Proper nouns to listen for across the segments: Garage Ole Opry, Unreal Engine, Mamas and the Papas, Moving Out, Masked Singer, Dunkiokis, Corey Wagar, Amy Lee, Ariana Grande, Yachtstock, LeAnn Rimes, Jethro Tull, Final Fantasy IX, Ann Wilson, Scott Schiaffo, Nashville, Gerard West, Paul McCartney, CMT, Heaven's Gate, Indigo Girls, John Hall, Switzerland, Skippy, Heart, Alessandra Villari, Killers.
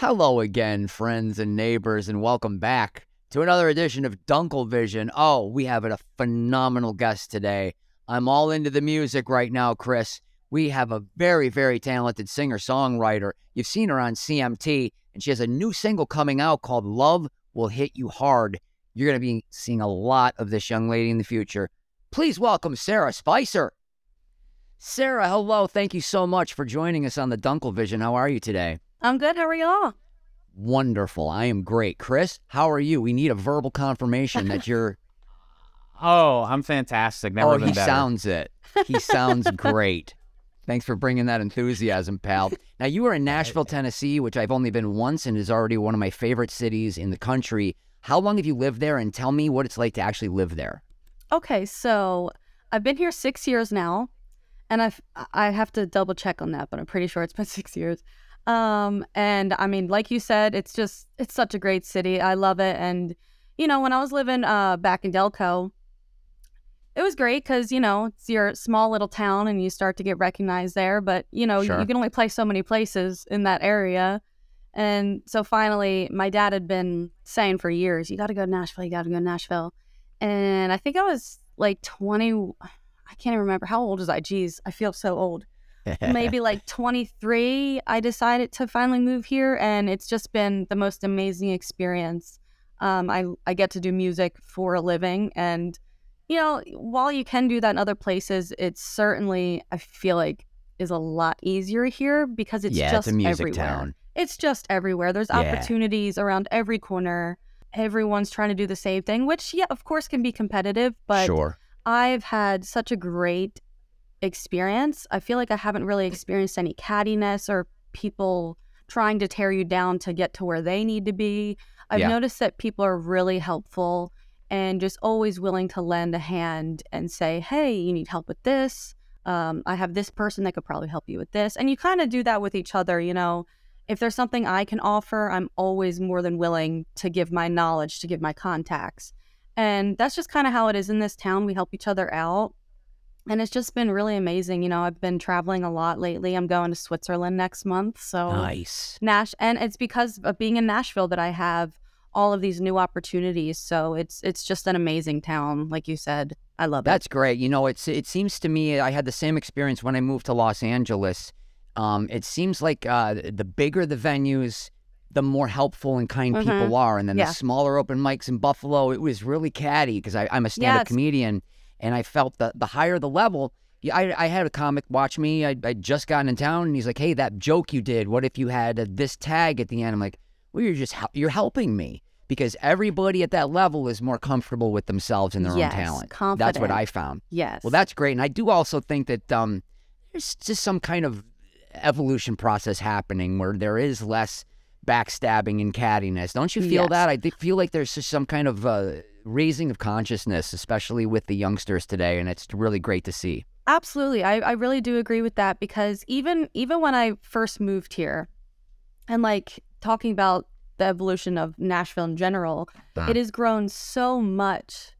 Hello again, friends and neighbors, and welcome back to another edition of Dunkelvision. Oh, we have a phenomenal guest today. I'm all into the music right now, Chris. We have a very, very talented singer-songwriter. You've seen her on CMT, and she has a new single coming out called Love Will Hit You Hard. You're going to be seeing a lot of this young lady in the future. Please welcome Sarah Spicer. Sarah, hello. Thank you so much for joining us on the Dunkelvision. How are you today? I'm good. How are y'all? Wonderful. I am great. Chris, how are you? We need a verbal confirmation that you're... Oh, I'm fantastic. Never been better. Oh, he sounds it. He sounds great. Thanks for bringing that enthusiasm, pal. Now, you were in Nashville, Tennessee, which I've only been once and is already one of my favorite cities in the country. How long have you lived there? And tell me what it's like to actually live there. Okay, so I've been here 6 years now, and I have to double check on that, but I'm pretty sure it's been 6 years. And I mean, like you said, it's such a great city. I love it. And, you know, when I was living back in Delco, it was great because, you know, it's your small little town and you start to get recognized there. But, you know, sure, you can only play so many places in that area. And so finally, my dad had been saying for years, you got to go to Nashville, you got to go to Nashville. And I think I was like 20. I can't even remember. How old was I? Geez, I feel so old. Maybe like 23, I decided to finally move here, and it's just been the most amazing experience. I get to do music for a living, and, you know, while you can do that in other places, it certainly, I feel like, is a lot easier here because it's just it's a music everywhere. Town. It's just everywhere. There's opportunities around every corner. Everyone's trying to do the same thing, which, yeah, of course, can be competitive, but sure, I've had such a great experience. I feel like I haven't really experienced any cattiness or people trying to tear you down to get to where they need to be. I've noticed that people are really helpful and just always willing to lend a hand and say, hey, you need help with this. I have this person that could probably help you with this. And you kind of do that with each other. You know, if there's something I can offer, I'm always more than willing to give my knowledge, to give my contacts. And that's just kind of how it is in this town. We help each other out. And it's just been really amazing. You know, I've been traveling a lot lately. I'm going to Switzerland next month. So nice. And it's because of being in Nashville that I have all of these new opportunities. So it's just an amazing town. Like you said, I love it. That's great. You know, it seems to me I had the same experience when I moved to Los Angeles. It seems like the bigger the venues, the more helpful and kind people are. And then the smaller open mics in Buffalo, it was really catty because I'm a stand-up comedian. And I felt that the higher the level, I had a comic watch me. I'd just gotten in town, and he's like, hey, that joke you did, what if you had this tag at the end? I'm like, well, you're helping me. Because everybody at that level is more comfortable with themselves and their own talent. Confident. That's what I found. Yes. Well, that's great. And I do also think that there's just some kind of evolution process happening where there is less backstabbing and cattiness. Don't you feel that? I feel like there's just some kind of... raising of consciousness, especially with the youngsters today, and it's really great to see. Absolutely. I really do agree with that, because even when I first moved here, and like talking about the evolution of Nashville in general, it has grown so much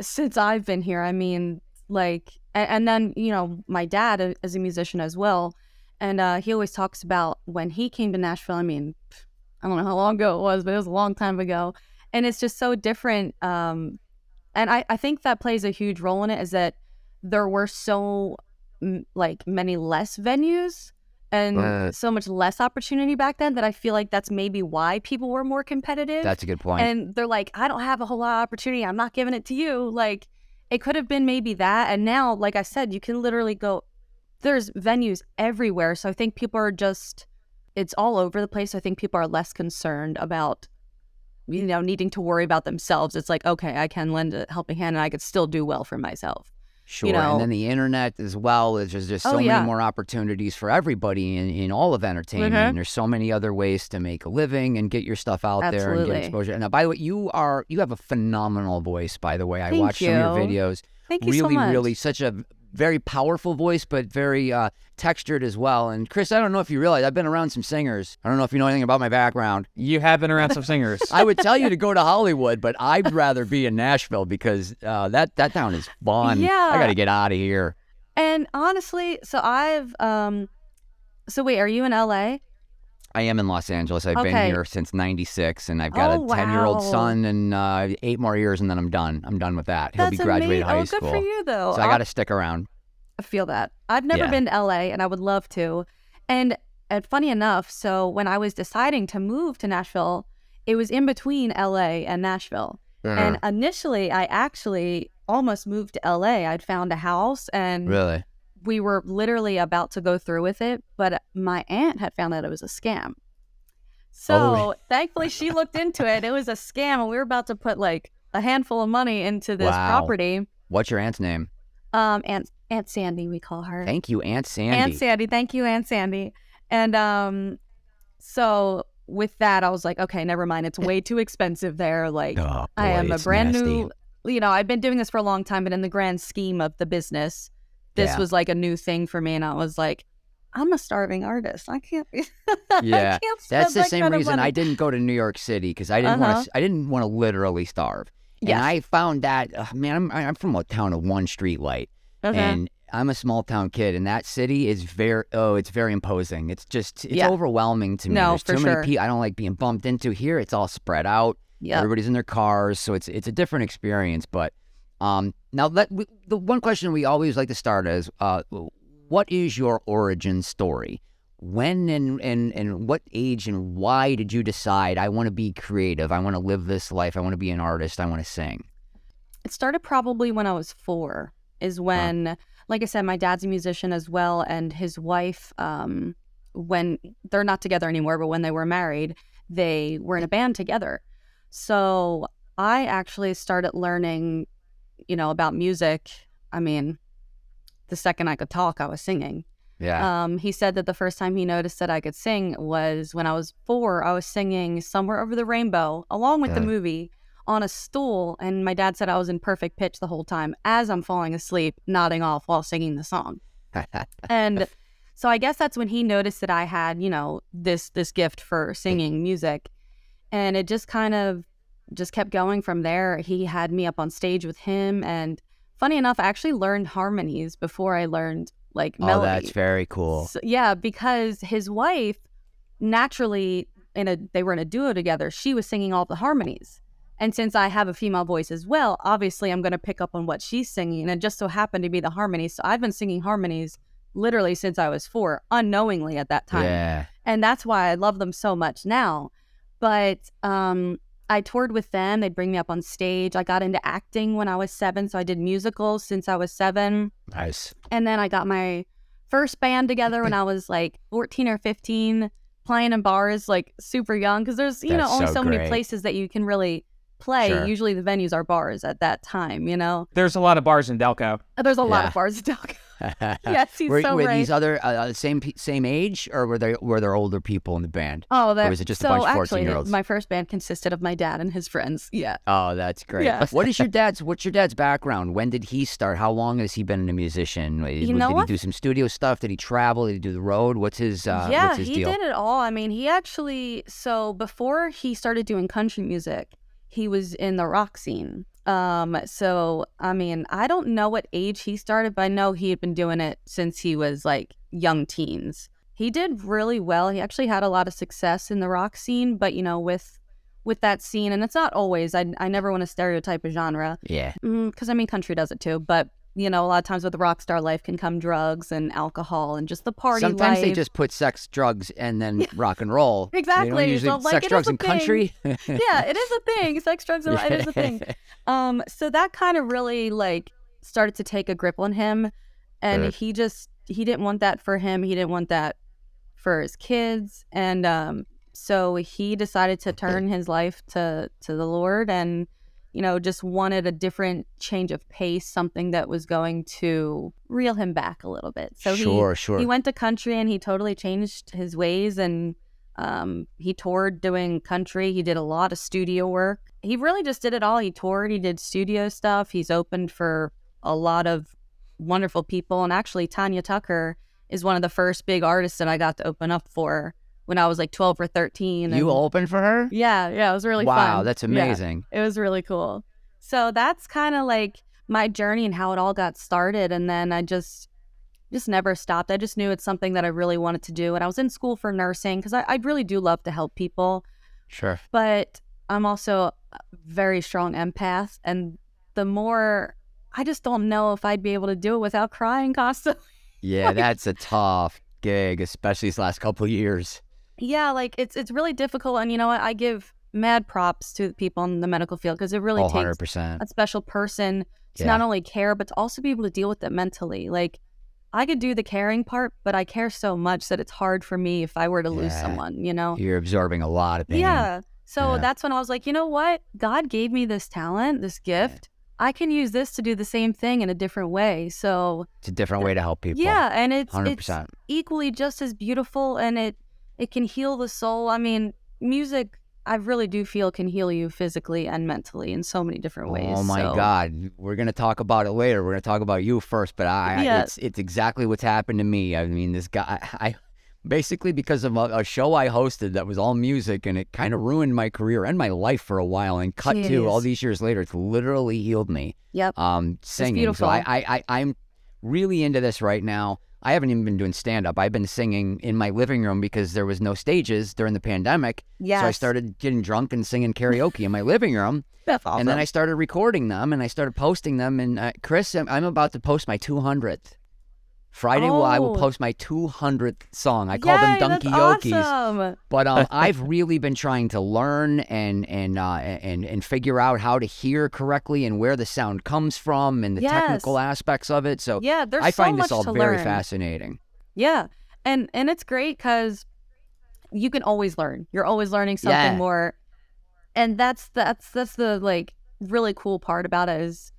since I've been here. I mean, like, and then, you know, my dad is a musician as well, and he always talks about when he came to Nashville. I mean, I don't know how long ago it was, but it was a long time ago. And it's just so different. And I think that plays a huge role in it, is that there were so many less venues and so much less opportunity back then, that I feel like that's maybe why people were more competitive. That's a good point. And they're like, I don't have a whole lot of opportunity. I'm not giving it to you. Like, it could have been maybe that. And now, like I said, you can literally go, there's venues everywhere. So I think people are just, it's all over the place. I think people are less concerned about, you know, needing to worry about themselves. It's like, okay, I can lend a helping hand and I could still do well for myself. Sure. You know? And then the internet as well, there's just so many more opportunities for everybody in all of entertainment. And there's so many other ways to make a living and get your stuff out there and get exposure. Now, by the way, you have a phenomenal voice, by the way. I watched some of your videos. Thank you so much. Really such a very powerful voice, but very textured as well. And Chris, I don't know if you realize, I've been around some singers. I don't know if you know anything about my background. You have been around some singers. I would tell you to go to Hollywood, but I'd rather be in Nashville because that town is fun. Yeah. I got to get out of here. And honestly, so wait, are you in LA? I am in Los Angeles. I've been here since 96, and I've got a 10-year-old son and 8 more years, and then I'm done. I'm done with that. He'll be graduated high school. Good for you, though. So I got to stick around. I feel that. I've never been to LA, and I would love to. And funny enough, so when I was deciding to move to Nashville, it was in between LA and Nashville. And initially, I actually almost moved to LA. I'd found a house, and we were literally about to go through with it, but my aunt had found out it was a scam. So thankfully, she looked into it. It was a scam, and we were about to put like a handful of money into this property. What's your aunt's name? Aunt Sandy, we call her. Thank you, Aunt Sandy. Aunt Sandy, thank you, Aunt Sandy. And so with that, I was like, okay, never mind. It's way too expensive there. Like, oh, boy, I am a brand new, you know, I've been doing this for a long time, but in the grand scheme of the business, this was like a new thing for me. And I was like, I'm a starving artist. I can't be. I can't spend that's the that same kind reason I didn't go to New York City, because I didn't want to. I didn't want to literally starve. And I found that man, I'm from a town of one streetlight, and I'm a small town kid, and that city is very it's very imposing. It's just it's overwhelming to me. No, there's too many people. I don't like being bumped into. Here, it's all spread out. Everybody's in their cars, so it's a different experience. But now the one question we always like to start is, what is your origin story? When and what age and why did you decide, I want to be creative, I want to live this life, I want to be an artist, I want to sing? It started probably when I was 4 is when, like I said, my dad's a musician as well, and his wife, when they're not together anymore, but when they were married, they were in a band together. So I actually started learning, you know, about music. I mean, the second I could talk, I was singing. He said that the first time he noticed that I could sing was when I was 4. I was singing Somewhere Over the Rainbow, along with the movie, on a stool. And my dad said I was in perfect pitch the whole time as I'm falling asleep, nodding off while singing the song. And so I guess that's when he noticed that I had, you know, this gift for singing music. And it just kind of just kept going from there. He had me up on stage with him. And funny enough, I actually learned harmonies before I learned like melody. Oh, that's very cool. So, yeah, because his wife naturally, they were in a duo together. She was singing all the harmonies. And since I have a female voice as well, obviously I'm going to pick up on what she's singing. And it just so happened to be the harmonies. So I've been singing harmonies literally since I was 4, unknowingly at that time. Yeah. And that's why I love them so much now. But I toured with them. They'd bring me up on stage. I got into acting when I was 7. So I did musicals since I was 7. Nice. And then I got my first band together when I was like 14 or 15, playing in bars, like super young. Because there's, you know, only so many places that you can really play. Sure. Usually the venues are bars at that time, you know. There's a lot of bars in Delco. There's a lot of bars in Delco. Yes, he's were these other same age, or were there older people in the band? Or was it just a bunch of 14-year-olds? My first band consisted of my dad and his friends. Yeah. Oh, that's great. Yeah. What's your dad's background? When did he start? How long has he been a musician? Did he do some studio stuff? Did he travel? Did he do the road? What's his he deal? Did it all. I mean, he actually before he started doing country music, he was in the rock scene. So, I mean, I don't know what age he started, but I know he had been doing it since he was like young teens. He did really well. He actually had a lot of success in the rock scene, but you know, with that scene, and it's not always, I never want to stereotype a genre. Yeah. Because I mean, country does it too, but you know, a lot of times with the rock star life can come drugs and alcohol and just the party life. Sometimes they just put sex, drugs, and then rock and roll. Exactly. They don't usually sex, drugs, and country. Yeah, it is a thing. Sex, drugs, and it is a thing. So that kind of really like started to take a grip on him, and he didn't want that for him. He didn't want that for his kids, and so he decided to turn his life to the Lord and, you know, just wanted a different change of pace, something that was going to reel him back a little bit. So he went to country, and he totally changed his ways, and he toured doing country. He did a lot of studio work. He really just did it all. He toured, he did studio stuff. He's opened for a lot of wonderful people. And actually, Tanya Tucker is one of the first big artists that I got to open up for when I was like 12 or 13. And you opened for her? Yeah, it was really fun. Wow, that's amazing. Yeah, it was really cool. So that's kind of like my journey and how it all got started. And then I just just never stopped. I just knew it's something that I really wanted to do. And I was in school for nursing because I really do love to help people. Sure. But I'm also a very strong empath. And the more, I just don't know if I'd be able to do it without crying constantly. Yeah, like, that's a tough gig, especially these last couple of years. Yeah, like it's really difficult. And you know what? I give mad props to the people in the medical field because it really takes 100%. A special person to not only care, but to also be able to deal with it mentally. Like, I could do the caring part, but I care so much that it's hard for me if I were to lose someone, you know? You're absorbing a lot of pain. Yeah. So that's when I was like, you know what? God gave me this talent, this gift. I can use this to do the same thing in a different way. So it's a different way to help people. Yeah. And it's equally just as beautiful, and it can heal the soul. I mean, music, I really do feel, can heal you physically and mentally in so many different ways. Oh my God. We're going to talk about it later. We're going to talk about you first, but it's exactly what's happened to me. I mean, this guy, I basically, because of a show I hosted that was all music, and it kind of ruined my career and my life for a while, and cut to all these years later, it's literally healed me. Yep. Singing. It's beautiful. So I'm really into this right now. I haven't even been doing stand-up. I've been singing in my living room because there was no stages during the pandemic. Yes. So I started getting drunk and singing karaoke in my living room. That's awesome. And then I started recording them, and I started posting them. And Chris, I'm about to post my 200th. Friday, I will post my 200th song. I call them Dunkiokis. That's awesome. But I've really been trying to learn and figure out how to hear correctly and where the sound comes from and the technical aspects of it. So there's I find so much this all to very learn. Fascinating. Yeah, and it's great because you can always learn. You're always learning something more, and that's the like really cool part about it is,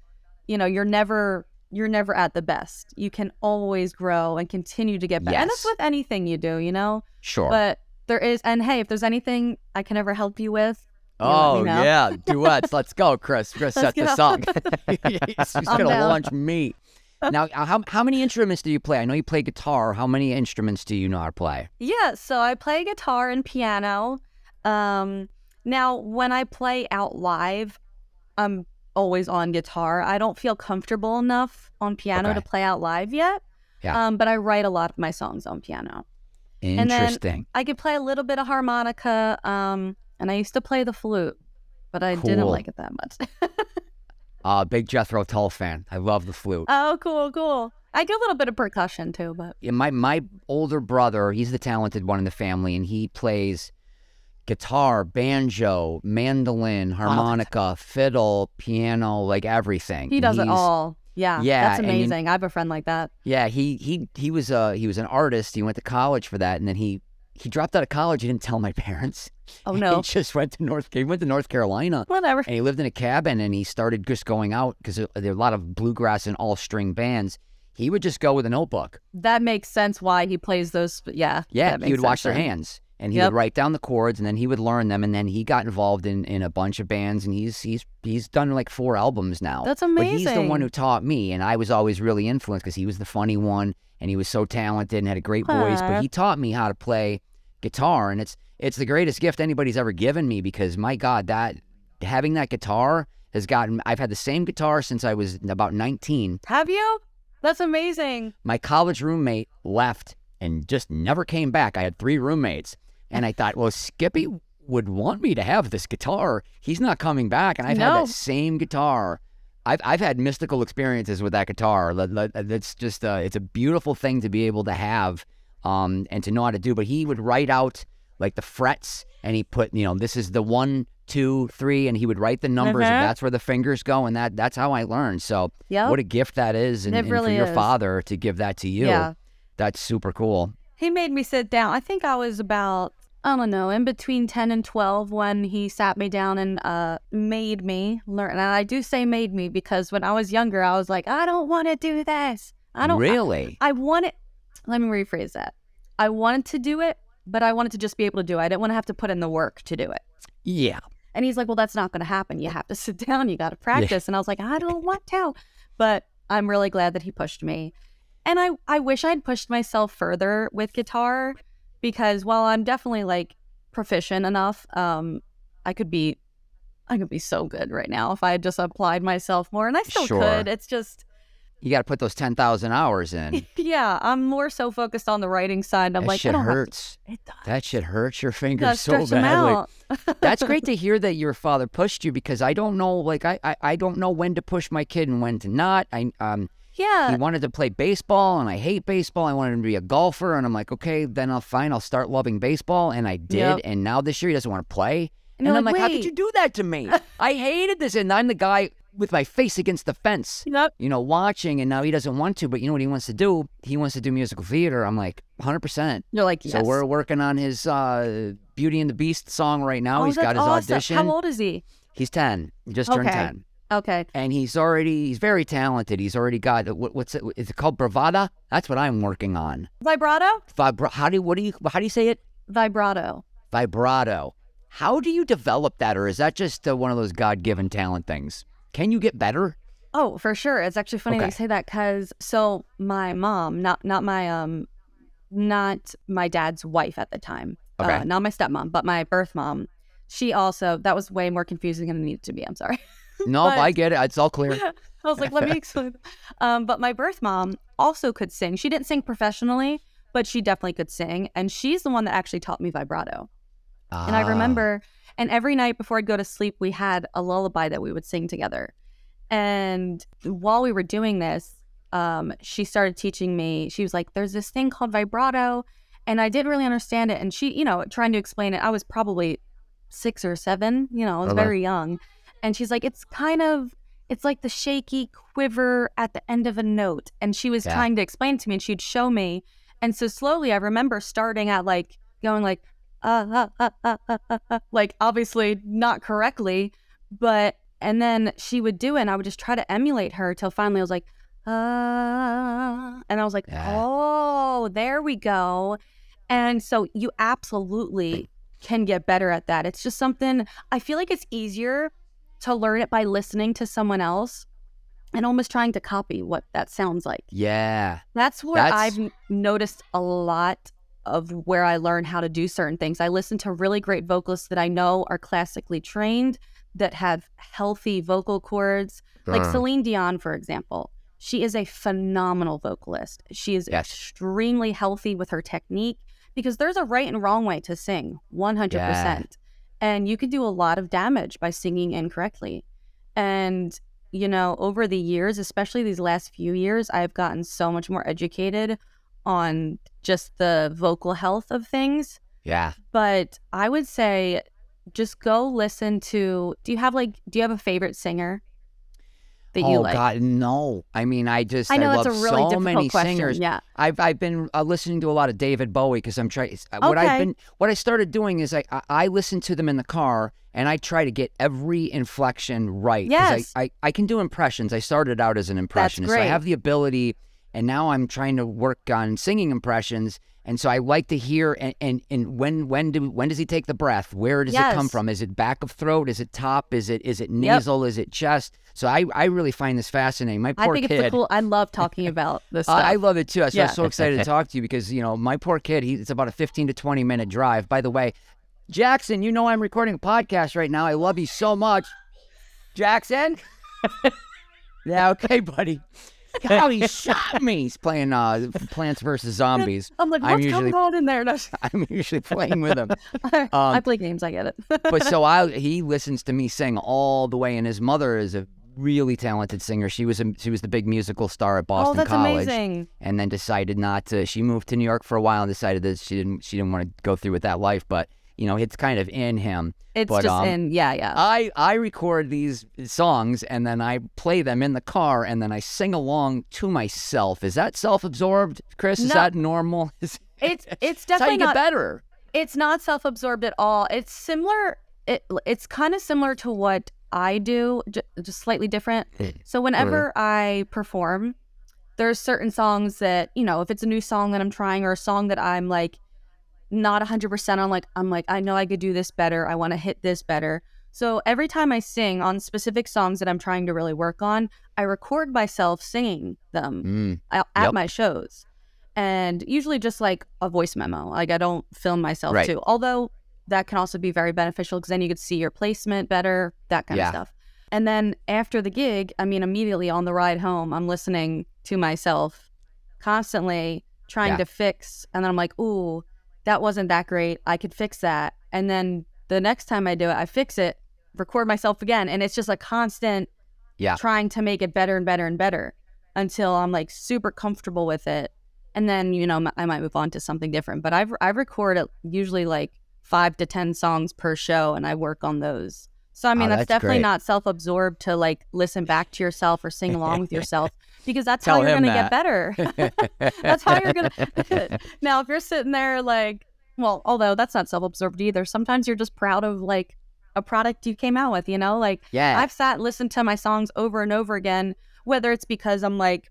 you know, you're never at the best. You can always grow and continue to get better. Yes. And that's with anything you do, you know? Sure. But there is, and hey, if there's anything I can ever help you with, you know? Yeah, duets. Let's go, Chris. Chris set the song. She's going to launch me. Now, how many instruments do you play? I know you play guitar. How many instruments do you know how to play? Yeah, so I play guitar and piano. Now, when I play out live, I'm always on guitar. I don't feel comfortable enough on piano to play out live yet. Yeah. But I write a lot of my songs on piano. Interesting. And I could play a little bit of harmonica. And I used to play the flute, but I didn't like it that much. Big Jethro Tull fan. I love the flute. Oh, cool. I get a little bit of percussion too, but yeah, my older brother, he's the talented one in the family, and he plays guitar, banjo, mandolin, harmonica, fiddle, piano, like everything. He does it all. Yeah, that's amazing. I have a friend like that. Yeah, he was an artist. He went to college for that, and then he dropped out of college. He didn't tell my parents. Oh no, he just went to North Carolina. Whatever. And he lived in a cabin, and he started just going out because there are a lot of bluegrass and all string bands. He would just go with a notebook. That makes sense why he plays those. Yeah. He would watch their hands. And he would write down the chords, and then he would learn them, and then he got involved in a bunch of bands, and he's done like 4 albums now. That's amazing. But he's the one who taught me, and I was always really influenced because he was the funny one, and he was so talented and had a great voice. But he taught me how to play guitar, and it's the greatest gift anybody's ever given me because my God, that having that guitar has gotten. I've had the same guitar since I was about 19. Have you? That's amazing. My college roommate left and just never came back. I had 3 roommates. And I thought, well, Skippy would want me to have this guitar. He's not coming back. And I've had that same guitar. I've had mystical experiences with that guitar. That's just, it's a beautiful thing to be able to have and to know how to do. But he would write out like the frets, and he put, you know, this is the 1, 2, 3, and he would write the numbers, and that's where the fingers go. And that's how I learned. So what a gift that is. And really for your father to give that to you. Yeah. That's super cool. He made me sit down. I think I was about, I don't know, in between 10 and 12 when he sat me down and made me learn. And I do say made me because when I was younger, I was like, I don't want to do this. I don't really. I wanted. Let me rephrase that. I wanted to do it, but I wanted to just be able to do it. I didn't want to have to put in the work to do it. Yeah. And he's like, well, that's not going to happen. You have to sit down. You got to practice. And I was like, I don't want to. But I'm really glad that he pushed me. And I wish I'd pushed myself further with guitar. Because while I'm definitely like proficient enough, I could be so good right now if I had just applied myself more. And I still could. It's just You got to put those 10,000 hours in. Yeah, I'm more so focused on the writing side. I'm that like, shit hurts. It does. That shit hurts your fingers so badly. That's great to hear that your father pushed you, because I don't know, like I don't know when to push my kid and when to not. He wanted to play baseball, and I hate baseball. I wanted him to be a golfer, and I'm like, okay, then I'll start loving baseball, and I did. Yep. And now this year he doesn't want to play, and I'm like, how could you do that to me? I hated this, and I'm the guy with my face against the fence, yep, you know, watching, and now he doesn't want to, but you know what he wants to do? He wants to do musical theater. I'm like, 100%. You're like, yes. So we're working on his Beauty and the Beast song right now. Oh, he's got his audition. How old is he? He's 10. He just turned 10. Okay. And he's very talented. He's already got, what's it? Is it called Bravada? That's what I'm working on. Vibrato? How do you say it? Vibrato. Vibrato. How do you develop that, or is that just one of those God-given talent things? Can you get better? Oh, for sure. It's actually funny you say that, because so my mom, not my dad's wife at the time, not my stepmom, but my birth mom. She also, that was way more confusing than it needed to be. I'm sorry. No, but I get it. It's all clear. I was like, let me explain. But my birth mom also could sing. She didn't sing professionally, but she definitely could sing. And she's the one that actually taught me vibrato. Ah. And I remember... And every night before I'd go to sleep, we had a lullaby that we would sing together. And while we were doing this, she started teaching me. She was like, there's this thing called vibrato. And I didn't really understand it. And she, you know, trying to explain it, I was probably 6 or 7. You know, I was very young. And she's like, it's like the shaky quiver at the end of a note. And she was trying to explain it to me, and she'd show me. And so slowly I remember starting at like, going like, like obviously not correctly, but and then she would do it, and I would just try to emulate her till finally I was like, and I was like, oh, there we go. And so you absolutely can get better at that. It's just something I feel like it's easier to learn it by listening to someone else and almost trying to copy what that sounds like. Yeah, that's what I've noticed a lot of where I learn how to do certain things. I listen to really great vocalists that I know are classically trained, that have healthy vocal cords. Like Celine Dion, for example. She is a phenomenal vocalist. She is extremely healthy with her technique, because there's a right and wrong way to sing, 100%. Yeah. And you can do a lot of damage by singing incorrectly. And, you know, over the years, especially these last few years, I've gotten so much more educated on just the vocal health of things. Yeah. But I would say just go listen to, do you have a favorite singer that you like? Oh God, no. I mean, I know it's a really difficult question. Yeah. I've been listening to a lot of David Bowie, because I'm trying, what I started doing is I listen to them in the car, and I try to get every inflection right. Yes. I can do impressions. I started out as an impressionist. That's great. So I have the ability. And now I'm trying to work on singing impressions, and so I like to hear. And when does he take the breath? Where does it come from? Is it back of throat? Is it top? Is it nasal? Yep. Is it chest? So I really find this fascinating. My poor kid. It's cool. I love talking about this stuff. I love it too. I was so excited to talk to you, because you know my poor kid. It's about a 15 to 20 minute drive. By the way, Jackson, you know I'm recording a podcast right now. I love you so much, Jackson. Yeah. Okay, buddy. How he shot me. He's playing Plants vs. Zombies. I'm like, what's going on in there? I'm usually playing with him. I play games, I get it. But so he listens to me sing all the way, and his mother is a really talented singer. She was the big musical star at Boston College. Amazing. And then decided not to. She moved to New York for a while and decided that she didn't want to go through with that life, but you know, it's kind of in him. It's I record these songs, and then I play them in the car, and then I sing along to myself. Is that self-absorbed, Chris? No. Is that normal? It's definitely not better. It's not self-absorbed at all. It's similar. It's kind of similar to what I do, just slightly different. So whenever I perform, there's certain songs that, you know, if it's a new song that I'm trying, or a song that I'm like, not 100% on, like I'm like I know I could do this better, I want to hit this better. So every time I sing on specific songs that I'm trying to really work on, I record myself singing them at my shows, and usually just like a voice memo. Like I don't film myself too, although that can also be very beneficial, because then you could see your placement better, that kind of stuff. And then after the gig, I mean, immediately on the ride home, I'm listening to myself constantly trying to fix. And then I'm like, ooh, that wasn't that great. I could fix that. And then the next time I do it, I fix it, record myself again. And it's just a constant trying to make it better and better and better until I'm like super comfortable with it. And then, you know, I might move on to something different. But I record usually like 5 to 10 songs per show, and I work on those. So, I mean, that's definitely great. Not self-absorbed to like listen back to yourself or sing along with yourself, because that's how you're going to get better. That's how you're going to. Now, if you're sitting there like, well, although that's not self-absorbed either. Sometimes you're just proud of like a product you came out with, you know, like I've sat and listened to my songs over and over again, whether it's because I'm like,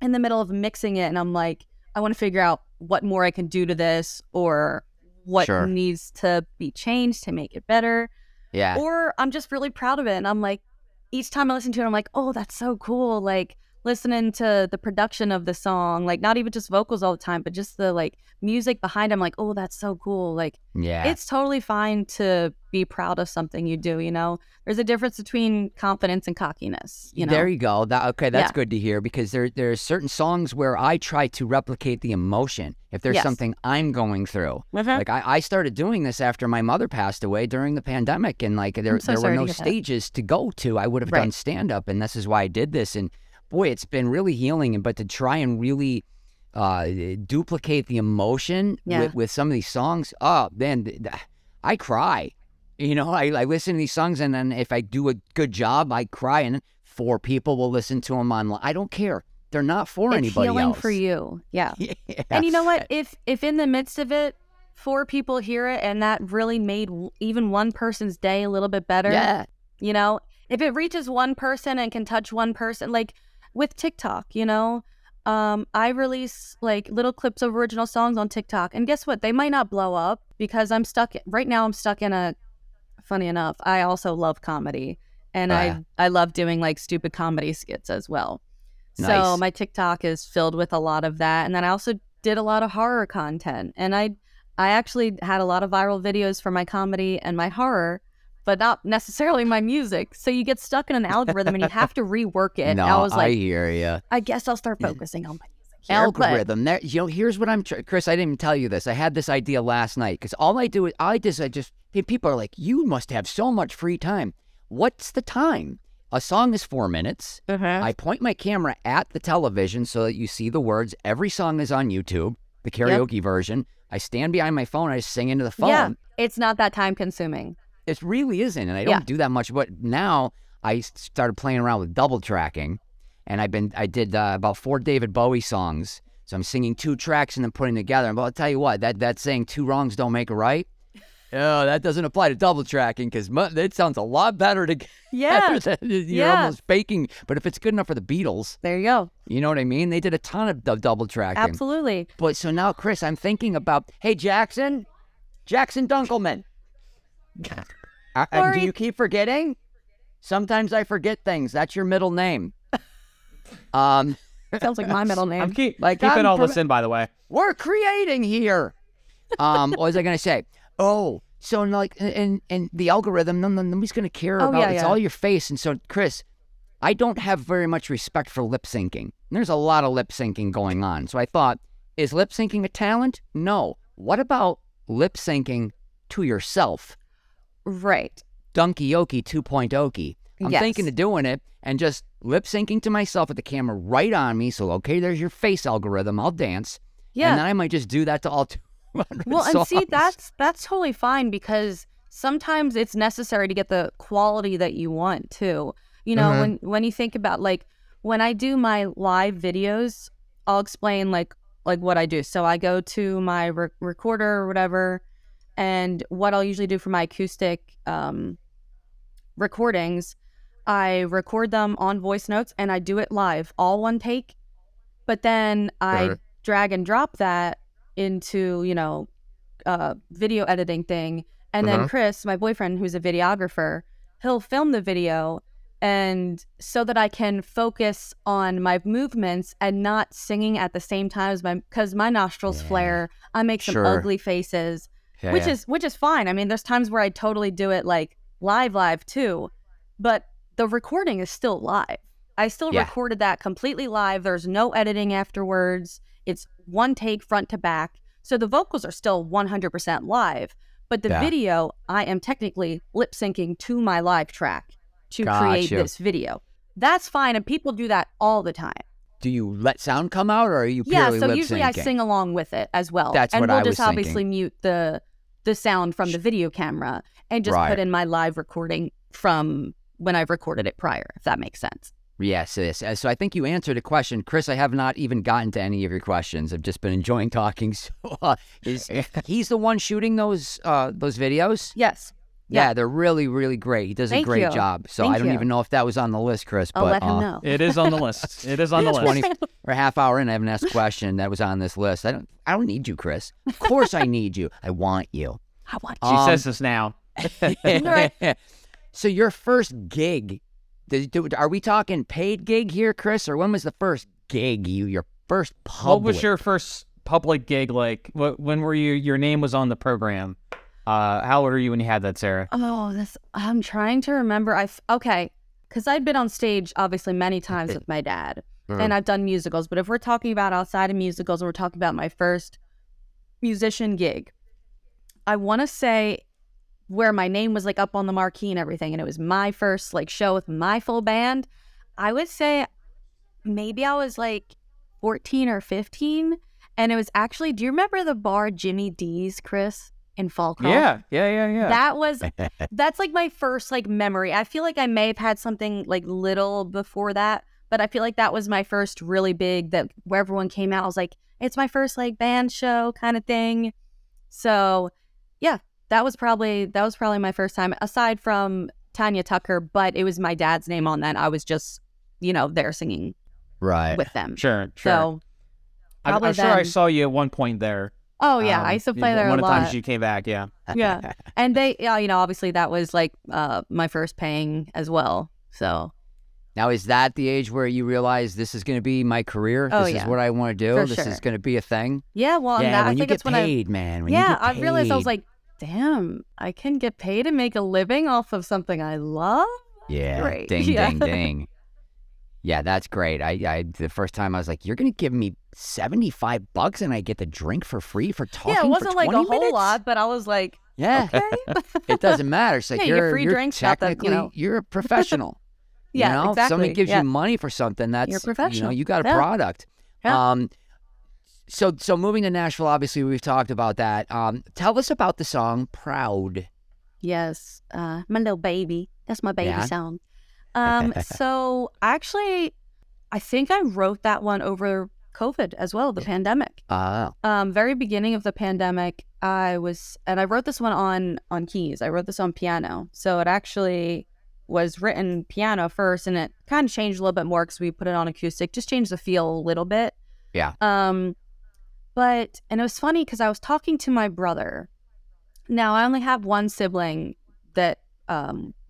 in the middle of mixing it and I'm like, I want to figure out what more I can do to this or what needs to be changed to make it better. Yeah. Or I'm just really proud of it. And I'm like, each time I listen to it, I'm like, oh, that's so cool. Like listening to the production of the song, like not even just vocals all the time, but just the like music behind it. I'm like, oh, that's so cool. Like, it's totally fine to be proud of something you do, you know? There's a difference between confidence and cockiness, you know? There you go. That's good to hear, because there are certain songs where I try to replicate the emotion if there's something I'm going through. Like I started doing this after my mother passed away during the pandemic, and like there were no stages to go to. I would have done stand-up, and this is why I did this. And boy, it's been really healing, but to try and really duplicate the emotion with some of these songs, oh, man, I cry. You know, I listen to these songs, and then if I do a good job, I cry, and 4 people will listen to them online. I don't care. They're not for anybody else. It's healing for you, And you know what? If in the midst of it, 4 people hear it, and that really made even one person's day a little bit better, you know? If it reaches one person and can touch one person, like, with TikTok, you know, I release like little clips of original songs on TikTok, and guess what? They might not blow up because I'm stuck in a funny enough, I also love comedy, and I love doing like stupid comedy skits as well. Nice. So my TikTok is filled with a lot of that. And then I also did a lot of horror content, and I actually had a lot of viral videos for my comedy and my horror, but not necessarily my music. So you get stuck in an algorithm and you have to rework it. No, and I was like, I hear you. I guess I'll start focusing on my music. Algorithm. There, you know, here's what Chris, I didn't even tell you this. I had this idea last night, because all I do is people are like, you must have so much free time. What's the time? A song is 4 minutes. I point my camera at the television so that you see the words. Every song is on YouTube, the karaoke version. I stand behind my phone. I just sing into the phone. Yeah, it's not that time consuming. It really isn't, and I don't do that much. But now I started playing around with double tracking, and I did about 4 David Bowie songs. So I'm singing 2 tracks and then putting together. But I'll tell you what, that saying, 2 wrongs don't make a right. Oh, that doesn't apply to double tracking, because it sounds a lot better to you're almost faking. But if it's good enough for the Beatles, there you go. You know what I mean? They did a ton of double tracking. Absolutely. But so now, Chris, I'm thinking about, hey, Jackson Dunkelman. Do you keep forgetting? Sometimes I forget things. That's your middle name. Sounds like my middle name. I'm keeping all this in, by the way. We're creating here. What was I going to say? Oh, so like, and the algorithm, nobody's going to care about. It's all your face. And so, Chris, I don't have very much respect for lip syncing. There's a lot of lip syncing going on. So I thought, is lip syncing a talent? No. What about lip syncing to yourself? Right. Dunkey-okey 2.0. I'm thinking of doing it and just lip syncing to myself with the camera right on me. So, okay, there's your face algorithm. I'll dance. Yeah. And then I might just do that to all 200 songs. Well, and see, that's totally fine, because sometimes it's necessary to get the quality that you want too. You know, when you think about, like, when I do my live videos, I'll explain like what I do. So I go to my recorder or whatever. And what I'll usually do for my acoustic recordings, I record them on voice notes, and I do it live, all one take. But then I drag and drop that into, you know, video editing thing. And then Chris, my boyfriend, who's a videographer, he'll film the video, and so that I can focus on my movements and not singing at the same time as because my nostrils flare. I make some ugly faces. Yeah, which is fine. I mean, there's times where I totally do it like live too, but the recording is still live. I still recorded that completely live. There's no editing afterwards. It's one take front to back. So the vocals are still 100% live. But the video, I am technically lip syncing to my live track to create this video. That's fine. And people do that all the time. Do you let sound come out, or are you purely lip syncing? Yeah, so usually I sing along with it as well. That's what I was thinking. And we'll just obviously mute the sound from the video camera and just put in my live recording from when I've recorded it prior, if that makes sense. Yes, it is. So I think you answered a question. Chris, I have not even gotten to any of your questions. I've just been enjoying talking. So he's the one shooting those videos? Yes. Yeah, they're really, really great. He does a great job. So I don't even know if that was on the list, Chris. But I'll let him know. It is on the list. It is on the list. 20 or a half hour in, I haven't asked a question that was on this list. I don't need you, Chris. Of course I need you. I want you. I want you. She says this now. So your first gig, are we talking paid gig here, Chris? Or when was the first gig, your first public? What was your first public gig like? When were you, your name was on the program? How old were you when you had that, Sarah? Oh, I'm trying to remember. Because I'd been on stage, obviously, many times with my dad. And I've done musicals. But if we're talking about outside of musicals, we're talking about my first musician gig. I want to say where my name was like up on the marquee and everything, and it was my first like show with my full band. I would say maybe I was like 14 or 15, and it was actually, do you remember the bar Jimmy D's, Chris, in Fallcroft? Yeah. That's like my first like memory. I feel like I may have had something like little before that, but I feel like that was my first really big, that where everyone came out. I was like, it's my first like band show kind of thing. So yeah. That was probably my first time, aside from Tanya Tucker, but it was my dad's name on that. I was just, there singing with them. Sure. So I'm sure I saw you at one point there. Oh, yeah. I used to play there a lot. One of the times you came back, yeah. And they, obviously that was like my first paying as well, so. Now, is that the age where you realize this is going to be my career? This is what I want to do? This is going to be a thing? Yeah, well, I think it's when I... When you get paid, man. Yeah, I realized I was like, damn, I can get paid and make a living off of something I love? Yeah, great. Ding, ding, ding. Yeah, that's great. I the first time I was like, you're going to give me $75 and I get the drink for free for talking for 20 minutes? Yeah, it wasn't like a whole lot, but I was like, okay. It doesn't matter. It's like you're technically, you're a professional. Exactly. If somebody gives you money for something, that's, you're professional. You got a product. Yeah. So moving to Nashville, obviously, we've talked about that. Tell us about the song Proud. Yes. My little baby. That's my baby song. So actually, I think I wrote that one over COVID as well, the pandemic. Very beginning of the pandemic, I wrote this one on keys. I wrote this on piano. So it actually was written piano first, and it kind of changed a little bit more because we put it on acoustic, just changed the feel a little bit. Yeah. But it was funny because I was talking to my brother. Now, I only have one sibling that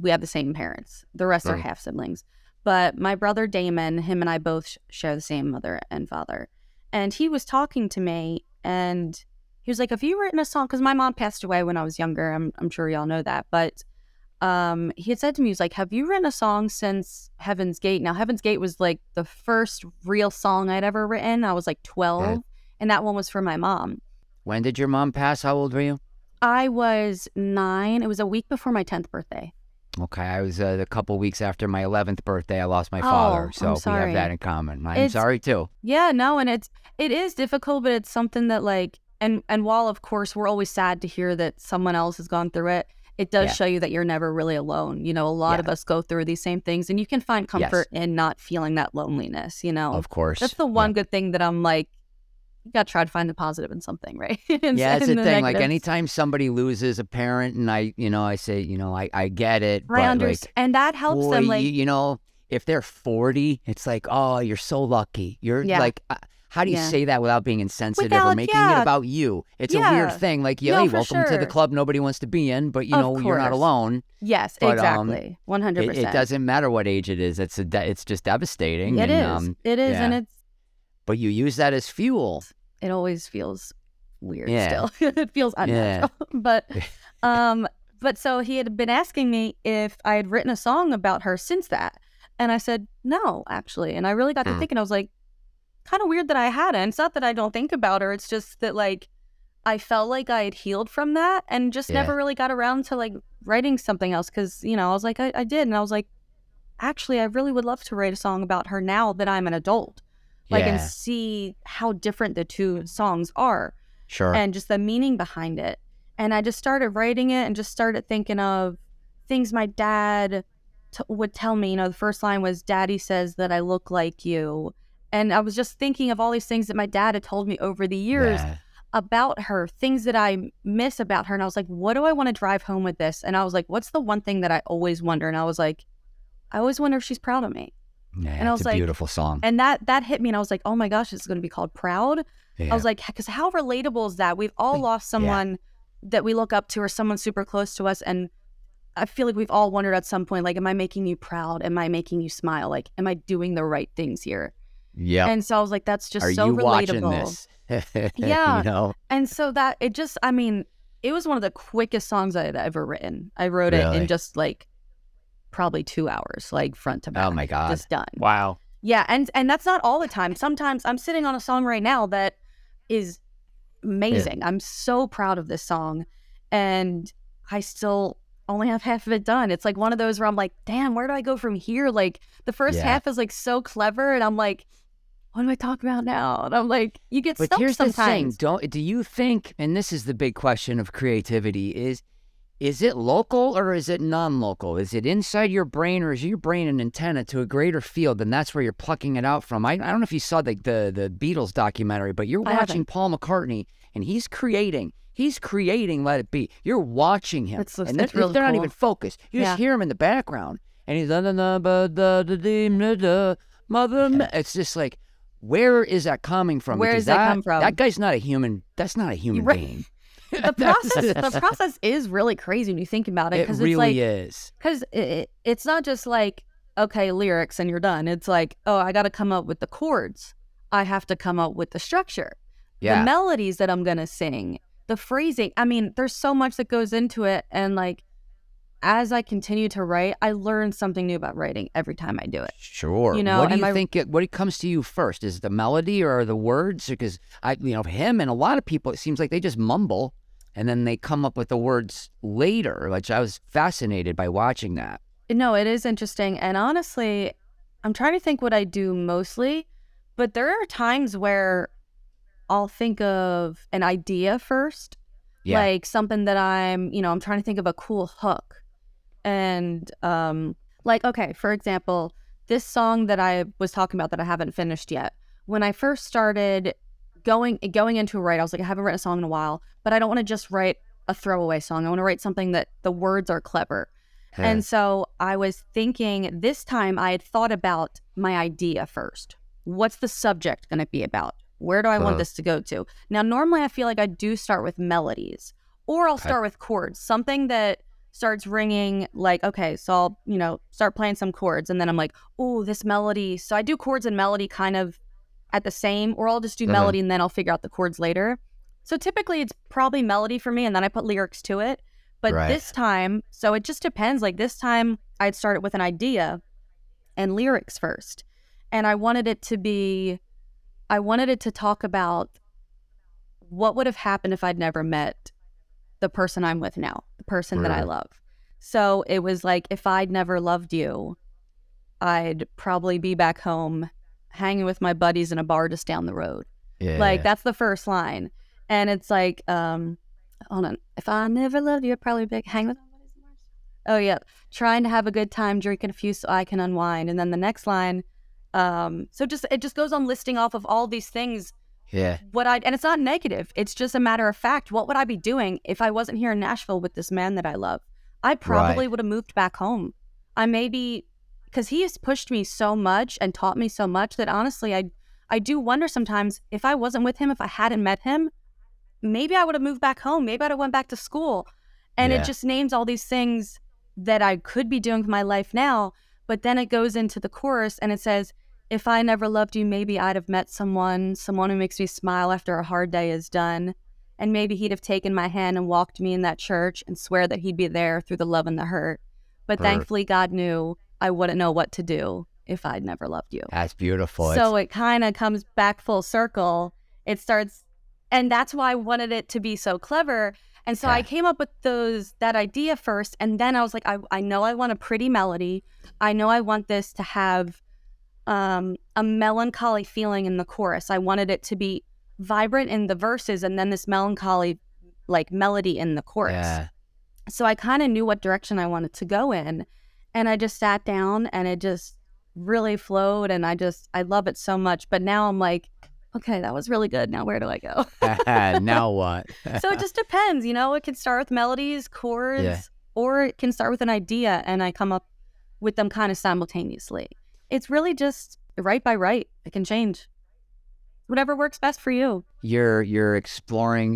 we have the same parents. The rest are half siblings. But my brother Damon, him and I both share the same mother and father. And he was talking to me, and he was like, have you written a song? Because my mom passed away when I was younger. I'm sure y'all know that. But he had said to me, he was like, have you written a song since Heaven's Gate? Now, Heaven's Gate was like the first real song I'd ever written. I was like 12. Mm-hmm. And that one was for my mom. When did your mom pass? How old were you? I was 9. It was a week before my 10th birthday. Okay. I was a couple weeks after my 11th birthday. I lost my father. So we have that in common. I'm sorry too. Yeah, no. And it is difficult, but it's something that like, and while of course we're always sad to hear that someone else has gone through it, it does show you that you're never really alone. A lot of us go through these same things, and you can find comfort in not feeling that loneliness, Of course. That's the one good thing that I'm like, you got to try to find the positive in something, right? It's the thing. Negatives. Like anytime somebody loses a parent, and I say, I get it. Right, but like, and that helps them. Like, if they're 40, it's like, oh, you're so lucky. You're like, how do you say that without being insensitive or making it about you? It's a weird thing. Like, hey, welcome to the club nobody wants to be in, but you're not alone. Yes, but, exactly. 100%. It doesn't matter what age it is. It's just devastating. It is. Yeah. And it's. But you use that as fuel. It always feels weird still. It feels unnatural. Yeah. But so he had been asking me if I had written a song about her since that. And I said, no, actually. And I really got to thinking. I was like, kind of weird that I hadn't. It's not that I don't think about her. It's just that, like, I felt like I had healed from that and just never really got around to, like, writing something else. Because, you know, I was like, I did. And I was like, actually, I really would love to write a song about her now that I'm an adult. Like, and see how different the two songs are. Sure. And just the meaning behind it. And I just started writing it and just started thinking of things my dad would tell me. You know, the first line was, Daddy says that I look like you. And I was just thinking of all these things that my dad had told me over the years about her, things that I miss about her. And I was like, what do I want to drive home with this? And I was like, what's the one thing that I always wonder? And I was like, I always wonder if she's proud of me. Yeah, and I was like, beautiful song. And that hit me. And I was like, oh my gosh, it's going to be called Proud. Yeah. I was like, because how relatable is that? We've all lost someone that we look up to or someone super close to us. And I feel like we've all wondered at some point, like, am I making you proud? Am I making you smile? Like, am I doing the right things here? Yeah. And so I was like, that's just so relatable. Are you watching this? Yeah. No. And so that it just, I mean, it was one of the quickest songs I had ever written. I wrote it in just like probably 2 hours, like front to back. Oh my God. Just done. Wow. Yeah. And that's not all the time. Sometimes I'm sitting on a song right now that is amazing. I'm so proud of this song. And I still only have half of it done. It's like one of those where I'm like, damn, where do I go from here? Like the first half is like so clever. And I'm like, what do I talk about now? And I'm like, you get stuck sometimes. But here's the thing. Do you think, and this is the big question of creativity, is it local or is it non-local? Is it inside your brain or is your brain an antenna to a greater field? And that's where you're plucking it out from. I don't know if you saw the Beatles documentary, but you're watching Paul McCartney and he's creating. He's creating Let It Be. You're watching him. And they're really not even focused. You just hear him in the background. And he's, mother. It's just like, where is that coming from? Where does that come from? That guy's not a human. That's not a human being. The process is really crazy when you think about it. It really is. Because it's not just like, okay, lyrics and you're done. It's like, oh, I got to come up with the chords. I have to come up with the structure. Yeah. The melodies that I'm going to sing. The phrasing, I mean, there's so much that goes into it. And like, as I continue to write, I learn something new about writing every time I do it. Sure. You know, what do you think, what comes to you first? Is it the melody or the words? Because him and a lot of people, it seems like they just mumble and then they come up with the words later, which I was fascinated by watching that. No, it is interesting. And honestly, I'm trying to think what I do mostly, but there are times where I'll think of an idea first, like something that I'm trying to think of a cool hook. And like, okay, for example, this song that I was talking about that I haven't finished yet. When I first started going into a write, I was like, I haven't written a song in a while, but I don't want to just write a throwaway song. I want to write something that the words are clever. Huh. And so I was thinking this time I had thought about my idea first. What's the subject going to be about? Where do I want this to go to? Now, normally I feel like I do start with melodies or I'll start with chords, something that starts ringing like, okay, so I'll, start playing some chords and then I'm like, oh, this melody. So I do chords and melody kind of at the same, or I'll just do melody and then I'll figure out the chords later. So typically it's probably melody for me and then I put lyrics to it. But this time, so it just depends. Like this time I'd started with an idea and lyrics first. And I wanted it to talk about what would have happened if I'd never met the person I'm with now, the person that I love. So it was like, if I'd never loved you, I'd probably be back home hanging with my buddies in a bar just down the road. Yeah, like that's the first line. And it's like, hold on. If I never loved you, I'd probably be hanging with my buddies in a bar. Oh yeah. Trying to have a good time, drinking a few so I can unwind. And then the next line, so just it just goes on listing off of all these things. Yeah. And it's not negative. It's just a matter of fact. What would I be doing if I wasn't here in Nashville with this man that I love? I probably would have moved back home. I maybe because he has pushed me so much and taught me so much that honestly, I do wonder sometimes if I wasn't with him, if I hadn't met him, maybe I would have moved back home. Maybe I'd have went back to school. And it just names all these things that I could be doing with my life now. But then it goes into the chorus and it says, if I never loved you, maybe I'd have met someone who makes me smile after a hard day is done. And maybe he'd have taken my hand and walked me in that church and swear that he'd be there through the love and the hurt. But thankfully, God knew I wouldn't know what to do. if I'd never loved you. That's beautiful. So it kind of comes back full circle. It starts, and that's why I wanted it to be so clever. And so I came up with that idea first, and then I was like, I know I want a pretty melody. I know I want this to have a melancholy feeling in the chorus. I wanted it to be vibrant in the verses and then this melancholy like melody in the chorus. Yeah. So I kind of knew what direction I wanted to go in, and I just sat down and it just really flowed, and I love it so much. But now I'm like, okay, that was really good. Now where do I go? Now what? So it just depends, you know. It can start with melodies, chords, or it can start with an idea, and I come up with them kind of simultaneously. It's really just right by right. It can change. Whatever works best for you. You're exploring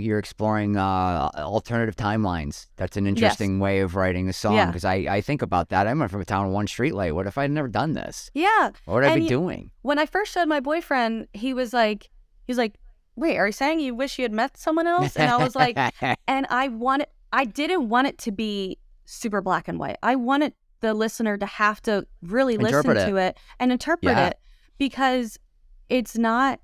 alternative timelines. That's an interesting way of writing a song, because I think about that. I remember from a town on one streetlight. What if I'd never done this? Yeah. What would I be doing? When I first showed my boyfriend, he was like, wait, are you saying you wish you had met someone else? And I was like, and I didn't want it to be super black and white. I wanted the listener to have to really listen to it and interpret it, because it's not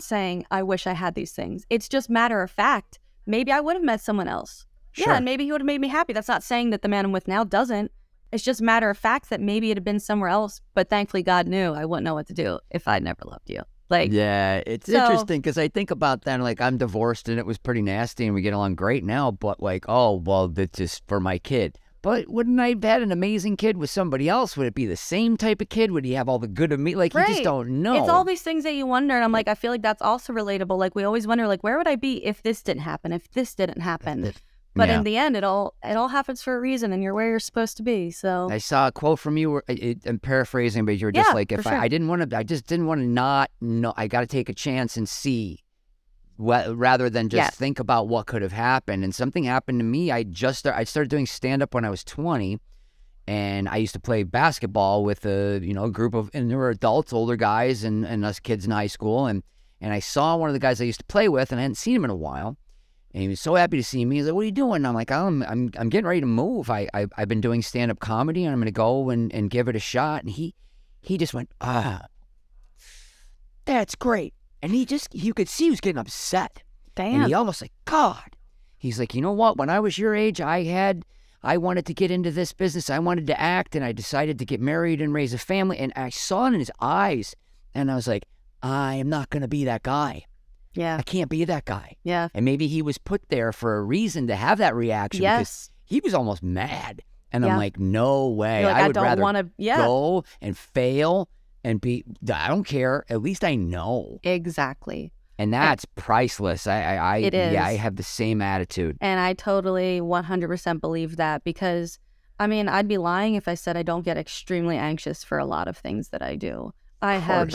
saying I wish I had these things. It's just matter of fact. Maybe I would have met someone else. Sure. Yeah, and maybe he would have made me happy. That's not saying that the man I'm with now doesn't. It's just matter of fact that maybe it had been somewhere else. But thankfully, God knew I wouldn't know what to do if I never loved you. Like, yeah, it's interesting because I think about that. Like, I'm divorced and it was pretty nasty, and we get along great now. But like, oh well, that's just for my kid. But wouldn't I have had an amazing kid with somebody else? Would it be the same type of kid? Would he have all the good of me? Like, right. You just don't know. It's all these things that you wonder. And I'm like, I feel like that's also relatable. Like, we always wonder, like, where would I be if this didn't happen? If this didn't happen? But in the end, it all happens for a reason, and you're where you're supposed to be. So I saw a quote from you. I'm paraphrasing, but you were just like, I just didn't want to not know. I got to take a chance and see. Rather than just think about what could have happened. And something happened to me. I started doing stand-up when I was 20, and I used to play basketball with a group of, and there were adults, older guys, and us kids in high school. And I saw one of the guys I used to play with, and I hadn't seen him in a while. And he was so happy to see me. He's like, what are you doing? And I'm like, I'm getting ready to move. I've been doing stand-up comedy, and I'm going to go and give it a shot. And he just went, that's great. And you could see he was getting upset. Damn. And he almost like, God. He's like, you know what? When I was your age, I wanted to get into this business. I wanted to act, and I decided to get married and raise a family. And I saw it in his eyes, and I was like, I am not going to be that guy. Yeah. I can't be that guy. Yeah. And maybe he was put there for a reason to have that reaction. Yes. Because he was almost mad. And I'm like, no way. Like, I would rather go and fail. And I don't care. At least I know. Exactly. And that's priceless. It is. Yeah, I have the same attitude. And I totally 100% believe that, because, I mean, I'd be lying if I said I don't get extremely anxious for a lot of things that I do. I have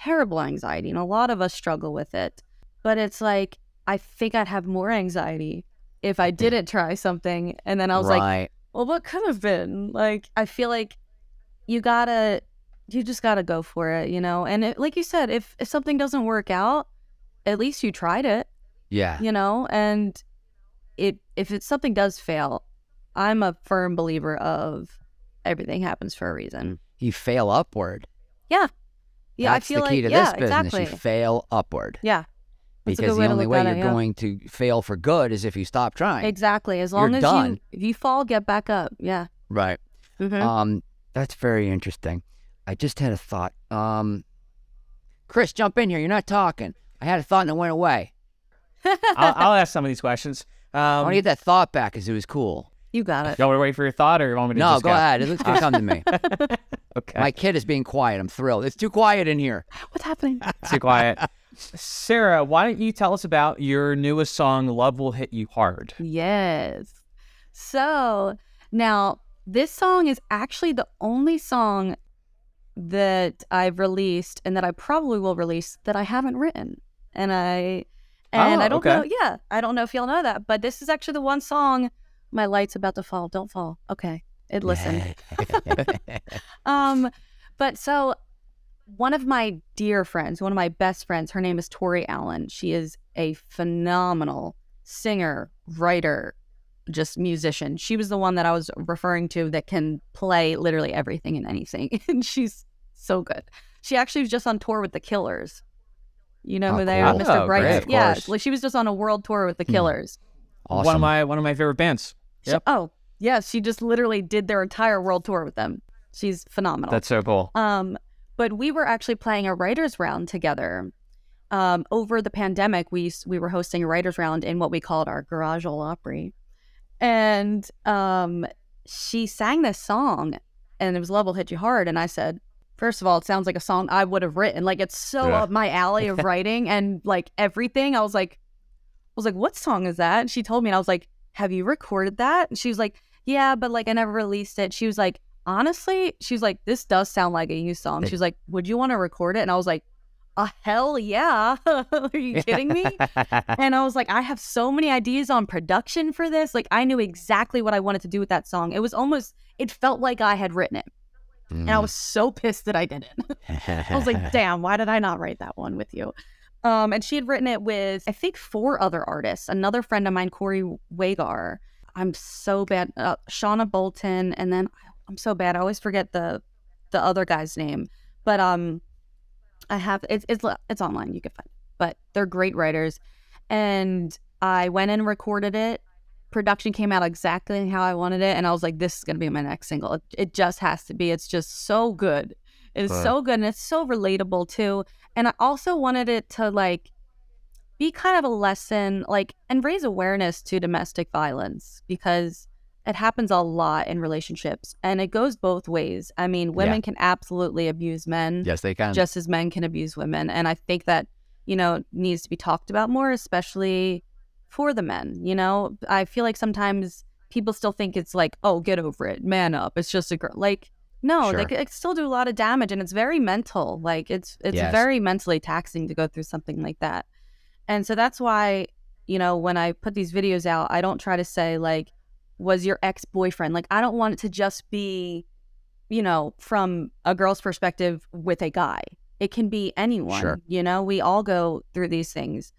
terrible anxiety, and a lot of us struggle with it. But it's like, I think I'd have more anxiety if I didn't try something. And then I was like, well, what could have been? Like, I feel like you just got to go for it, you know? And like you said, if something doesn't work out, at least you tried it. Yeah. You know? And if something does fail, I'm a firm believer of everything happens for a reason. You fail upward. Yeah. Yeah, I feel like... That's the key to this business. Exactly. You fail upward. Yeah. Because the only way you're going to fail for good is if you stop trying. Exactly. As long as if you fall, get back up. Yeah. Right. Mm-hmm. That's very interesting. I just had a thought. Chris, jump in here. You're not talking. I had a thought and it went away. I'll ask some of these questions. I want to get that thought back because it was cool. You got it. You want me to wait for your thought, or you want me to just go ahead. It's going to come to me. Okay. My kid is being quiet. I'm thrilled. It's too quiet in here. What's happening? It's too quiet. Sarah, why don't you tell us about your newest song, Love Will Hit You Hard? Yes. So, now, this song is actually the only song that I've released and that I probably will release that I haven't written. And I don't know if y'all know that, but this is actually the one song. My light's about to fall. Don't fall. Okay. It listened. But so one of my dear friends, one of my best friends, her name is Tori Allen. She is a phenomenal singer, writer, just musician. She was the one that I was referring to that can play literally everything and anything. And she's so good. She actually was just on tour with the Killers. You know who they are, Mr. Brightside. Yeah, like she was just on a world tour with the Killers. Awesome. One of my favorite bands. Yep. She just literally did their entire world tour with them. She's phenomenal. That's so cool. But we were actually playing a writer's round together. Over the pandemic, we were hosting a writer's round in what we called our Garage Ole Opry. And she sang this song, and it was Love Will Hit You Hard. And I said, first of all, it sounds like a song I would have written. Like, it's so up my alley of writing and, like, everything. I was like, what song is that? And she told me, and I was like, have you recorded that? And she was like, yeah, but, like, I never released it. She was like, honestly, she's like, this does sound like a you song. She's like, would you want to record it? And I was like, hell yeah. Are you kidding me? And I was like, I have so many ideas on production for this. Like, I knew exactly what I wanted to do with that song. It felt like I had written it. And I was so pissed that I didn't. I was like, damn, why did I not write that one with you? And she had written it with, I think, 4 other artists. Another friend of mine, Corey Wagar. I'm so bad. Shauna Bolton. And then I'm so bad. I always forget the other guy's name. But I have it's online. You can find it. But they're great writers. And I went and recorded it. Production came out exactly how I wanted it. And I was like, this is going to be my next single. It just has to be. It's just so good. It's so good. And it's so relatable, too. And I also wanted it to, like, be kind of a lesson, like, and raise awareness to domestic violence, because it happens a lot in relationships, and it goes both ways. I mean, women can absolutely abuse men. Yes, they can. Just as men can abuse women. And I think that, you know, needs to be talked about more, especially for the men. You know, I feel like sometimes people still think it's like, oh, get over it, man up, it's just a girl. Like, no, they still do a lot of damage, and it's very mental. Like, it's very mentally taxing to go through something like that. And so that's why, you know, when I put these videos out, I don't try to say, like, was your ex-boyfriend. Like, I don't want it to just be, you know, from a girl's perspective with a guy. It can be anyone. You know, we all go through these things.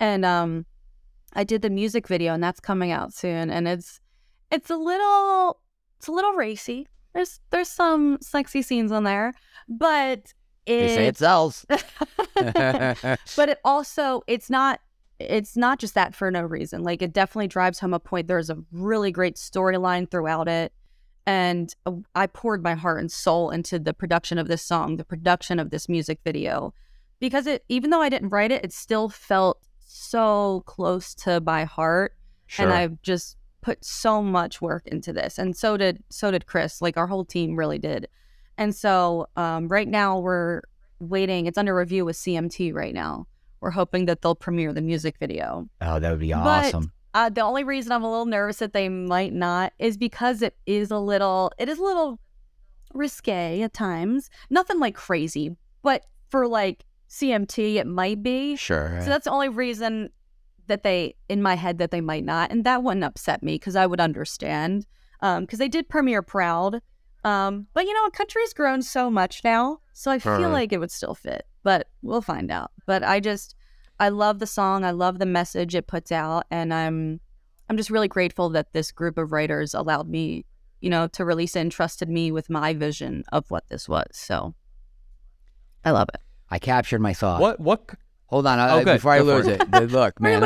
And I did the music video, and that's coming out soon, and it's a little racy. There's some sexy scenes on there, but they say it sells. But it also, it's not just that for no reason. Like, it definitely drives home a point. There's a really great storyline throughout it. And I poured my heart and soul into the production of this song, the production of this music video, because even though I didn't write it, it still felt so close to my heart. And I've just put so much work into this, and so did Chris. Like, our whole team really did. And so right now we're waiting. It's under review with CMT right now. We're hoping that they'll premiere the music video. Oh, that would be awesome. But the only reason I'm a little nervous that they might not is because it is a little risque at times. Nothing like crazy, but for, like, CMT, it might be. So that's the only reason that they, in my head, that they might not. And that wouldn't upset me, because I would understand. Because they did premiere Proud. But, you know, country's grown so much now, so I feel like it would still fit. But we'll find out. But I love the song. I love the message it puts out. And I'm just really grateful that this group of writers allowed me, you know, to release it and trusted me with my vision of what this was. So I love it. I captured my thought. What? Hold on. Before I lose it. Look, man,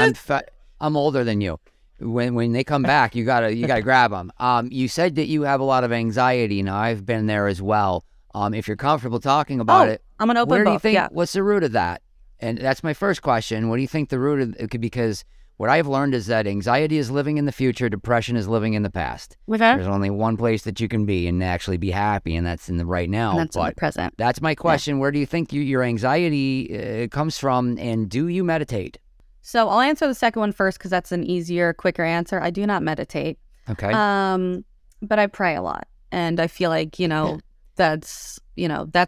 I'm older than you. When they come back, you gotta grab them. You said that you have a lot of anxiety. Now, I've been there as well. If you're comfortable talking about it, I'm an open book. Where do you think? Yeah. What's the root of that? And that's my first question. What do you think the root of it could be? Because what I've learned is that anxiety is living in the future, depression is living in the past. There's only one place that you can be and actually be happy, and that's in the right now. And that's in the present. That's my question. Yeah. Where do you think your anxiety comes from, and do you meditate? So I'll answer the second one first, because that's an easier, quicker answer. I do not meditate. Okay. But I pray a lot, and I feel like, you know, that's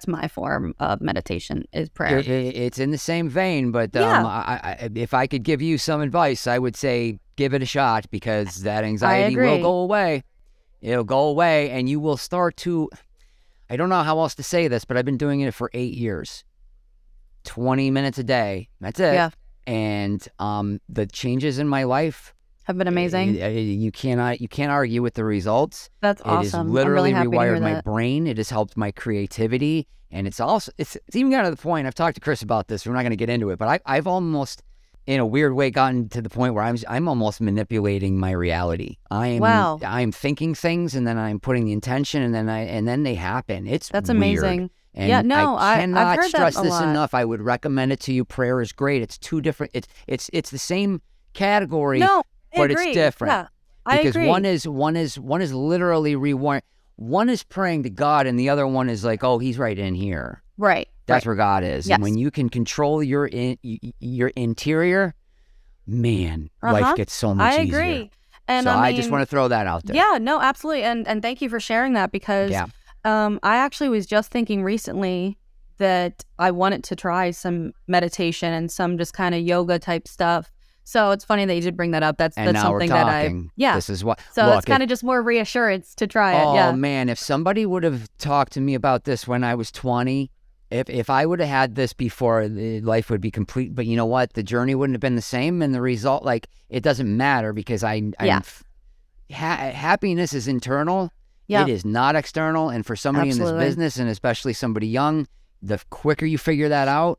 my form of meditation is prayer. It's in the same vein, but if I could give you some advice, I would say give it a shot, because that anxiety will go away. It'll go away, and you will start to, I don't know how else to say this, but I've been doing it for 8 years, 20 minutes a day. That's it. Yeah. And the changes in my life have been amazing. You can't argue with the results. That's awesome. It has literally rewired my brain. It has helped my creativity, and it's even gotten to the point. I've talked to Chris about this. We're not going to get into it, but I've almost, in a weird way, gotten to the point where I'm almost manipulating my reality. I'm thinking things, and then I'm putting the intention, and then they happen. That's amazing. And yeah, no, I've heard stress that a lot. This enough. I would recommend it to you. Prayer is great. It's two different. It's the same category, but it's different. Yeah, because I agree. One is literally rewiring. One is praying to God, and the other one is like, oh, He's right in here. Right. That's where God is. Yes. And when you can control your interior, man, life gets so much easier. I agree. And so I just want to throw that out there. Yeah, no, absolutely. And thank you for sharing that, because I actually was just thinking recently that I wanted to try some meditation and some just kind of yoga type stuff. So it's funny that you did bring that up. That's something that this is what. So it's kind of just more reassurance to try it. Oh man, if somebody would have talked to me about this when I was 20, if I would have had this before, life would be complete. But you know what? The journey wouldn't have been the same, and the result, it doesn't matter, because happiness is internal. Yep. It is not external. And for somebody in this business, and especially somebody young, the quicker you figure that out,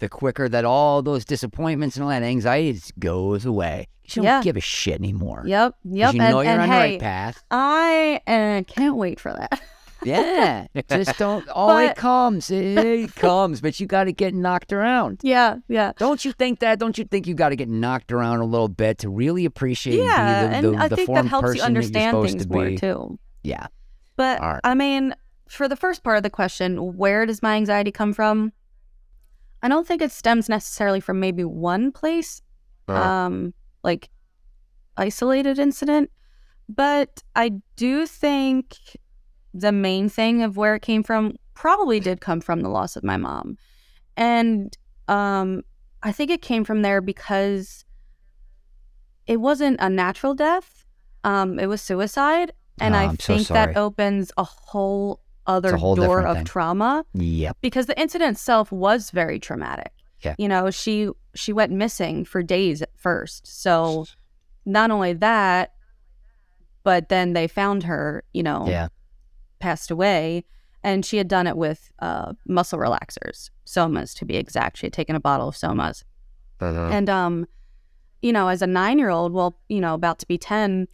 the quicker that all those disappointments and all that anxiety just goes away. You don't give a shit anymore. Yep. You know you're on the right path. I can't wait for that. Yeah. Just don't. It comes. But you got to get knocked around. Yeah. Don't you think that? Don't you think you got to get knocked around a little bit to really appreciate the form of person that you're supposed to be? Too. Yeah. But right. For the first part of the question, where does my anxiety come from? I don't think it stems necessarily from maybe one place, like isolated incident. But I do think the main thing of where it came from probably did come from the loss of my mom. And I think it came from there because it wasn't a natural death. It was suicide. And that opens a whole other door of trauma. Yep. Because the incident itself was very traumatic. Yeah. You know, she went missing for days at first. So not only that, but then they found her, passed away. And she had done it with muscle relaxers, Somas to be exact. She had taken a bottle of Somas. Uh-huh. And, as a 9-year-old, about to be 10,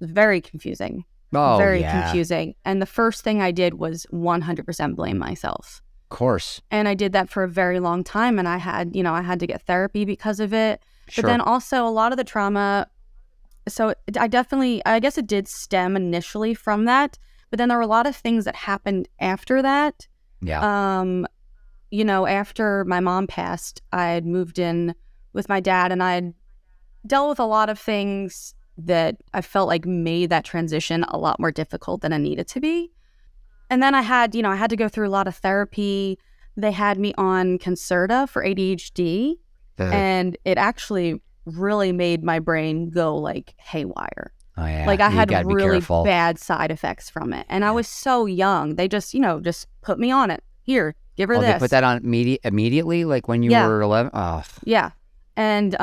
very confusing. Oh, very confusing. And the first thing I did was 100% blame myself. Of course. And I did that for a very long time, and I had to get therapy because of it. Sure. But then also a lot of the trauma, so I guess it did stem initially from that, but then there were a lot of things that happened after that. Yeah. After my mom passed, I had moved in with my dad, and I had dealt with a lot of things that I felt like made that transition a lot more difficult than it needed to be. And then I had to go through a lot of therapy. They had me on Concerta for ADHD, and it actually really made my brain go haywire. Oh, yeah. I had really bad side effects from it. And I was so young. They just, just put me on it. Here, give her this. They put that on immediately, when you were 11? Oh. Yeah. And,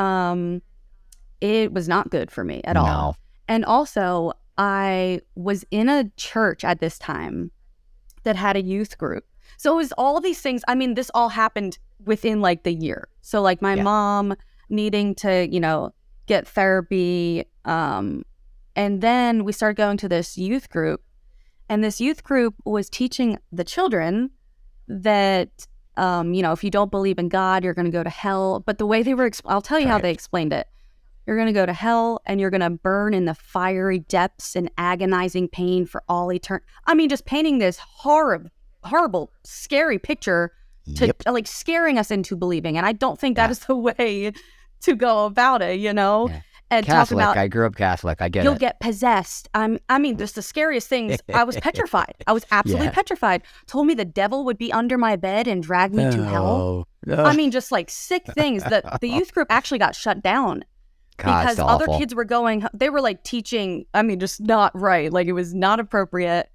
it was not good for me at all. And also, I was in a church at this time that had a youth group. So it was all these things. This all happened within the year. So my mom needing to, get therapy. And then we started going to this youth group. And this youth group was teaching the children that, if you don't believe in God, you're going to go to hell. But the way they were, I'll tell you how they explained it. You're going to go to hell, and you're going to burn in the fiery depths and agonizing pain for all eternity. Just painting this horrible, scary picture to scaring us into believing. And I don't think that is the way to go about it, Yeah. And Catholic, I grew up Catholic. I get it. You'll get possessed. Just the scariest things. I was petrified. I was absolutely petrified. Told me the devil would be under my bed and drag me to hell. No. Just sick things. The youth group actually got shut down. God, because other kids were going, they were teaching, just not right. It was not appropriate.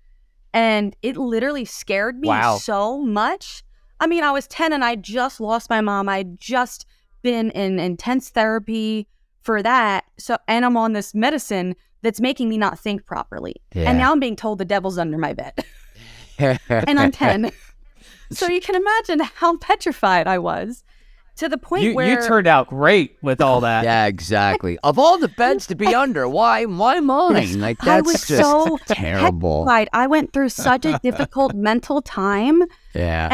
And it literally scared me so much. I was 10 and I just lost my mom. I'd just been in intense therapy for that. So, and I'm on this medicine that's making me not think properly. Yeah. And now I'm being told the devil's under my bed. And I'm 10. So you can imagine how petrified I was, to the point where... You turned out great with all that. Yeah, exactly. Of all the beds to be under, why mine? Like, that's just so terrible. Petrified. I went through such a difficult mental time. Yeah.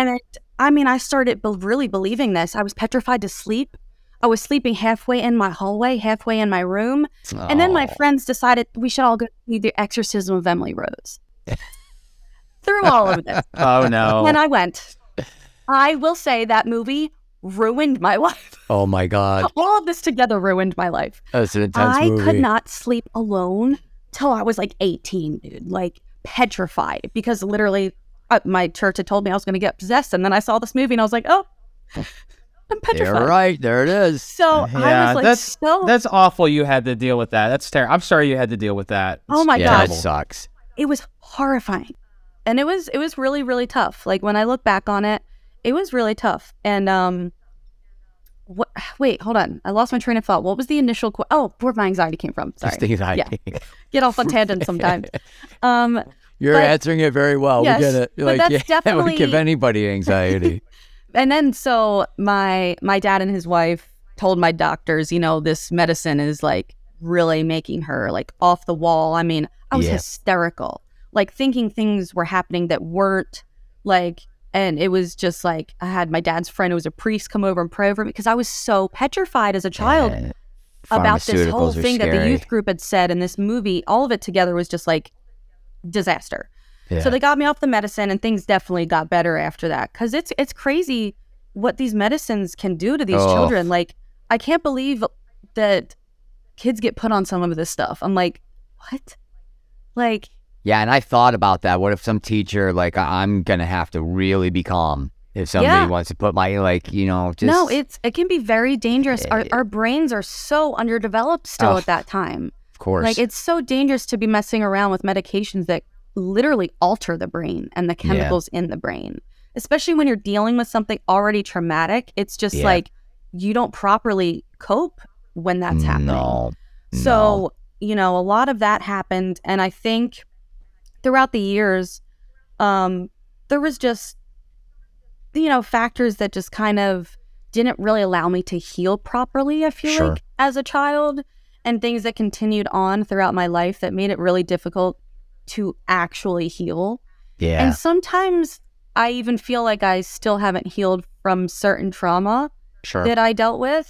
And I started really believing this. I was petrified to sleep. I was sleeping halfway in my hallway, halfway in my room. Oh. And then my friends decided we should all go see the Exorcism of Emily Rose. Through all of this. Oh, no. And I went. I will say that movie ruined my life. Oh, my God. All of this together ruined my life. That's an intense movie. I could not sleep alone till I was like 18, dude. Like, petrified. Because literally, my church had told me I was going to get possessed. And then I saw this movie and I was like, oh, I'm petrified. You're right. There it is. So yeah, I was like, that's awful you had to deal with that. That's terrible. I'm sorry you had to deal with that. It's, oh, my God. That sucks. It was horrifying. And it was really, really tough. Like, when I look back on it, it was really tough. And wait, hold on. I lost my train of thought. What was the initial where my anxiety came from. Sorry. Just the anxiety. Yeah. Get off on tangent sometimes. Answering it very well. Yes, we get it. You're like, yeah, definitely... that would give anybody anxiety. And then so my dad and his wife told my doctors, you know, this medicine is like really making her like off the wall. I mean, I was hysterical. Like, thinking things were happening that weren't, like, and it was just like, I had my dad's friend who was a priest come over and pray over me because I was so petrified as a child about this whole thing that the youth group had said in this movie. All of it together was just like disaster. Yeah. So they got me off the medicine, and things definitely got better after that, because it's crazy what these medicines can do to these children. Like, I can't believe that kids get put on some of this stuff. I'm like, what? Like... Yeah, and I thought about that. What if some teacher, like, I'm going to have to really be calm if somebody wants to put my, like, you know, just... No, it can be very dangerous. Our brains are so underdeveloped still at that time. Of course. Like, it's so dangerous to be messing around with medications that literally alter the brain and the chemicals in the brain. Especially when you're dealing with something already traumatic. It's just like, you don't properly cope when that's happening. No. So, you know, a lot of that happened, and I think... throughout the years, there was just, you know, factors that just kind of didn't really allow me to heal properly, I feel like, as a child, and things that continued on throughout my life that made it really difficult to actually heal. Yeah. And sometimes I even feel like I still haven't healed from certain trauma that I dealt with.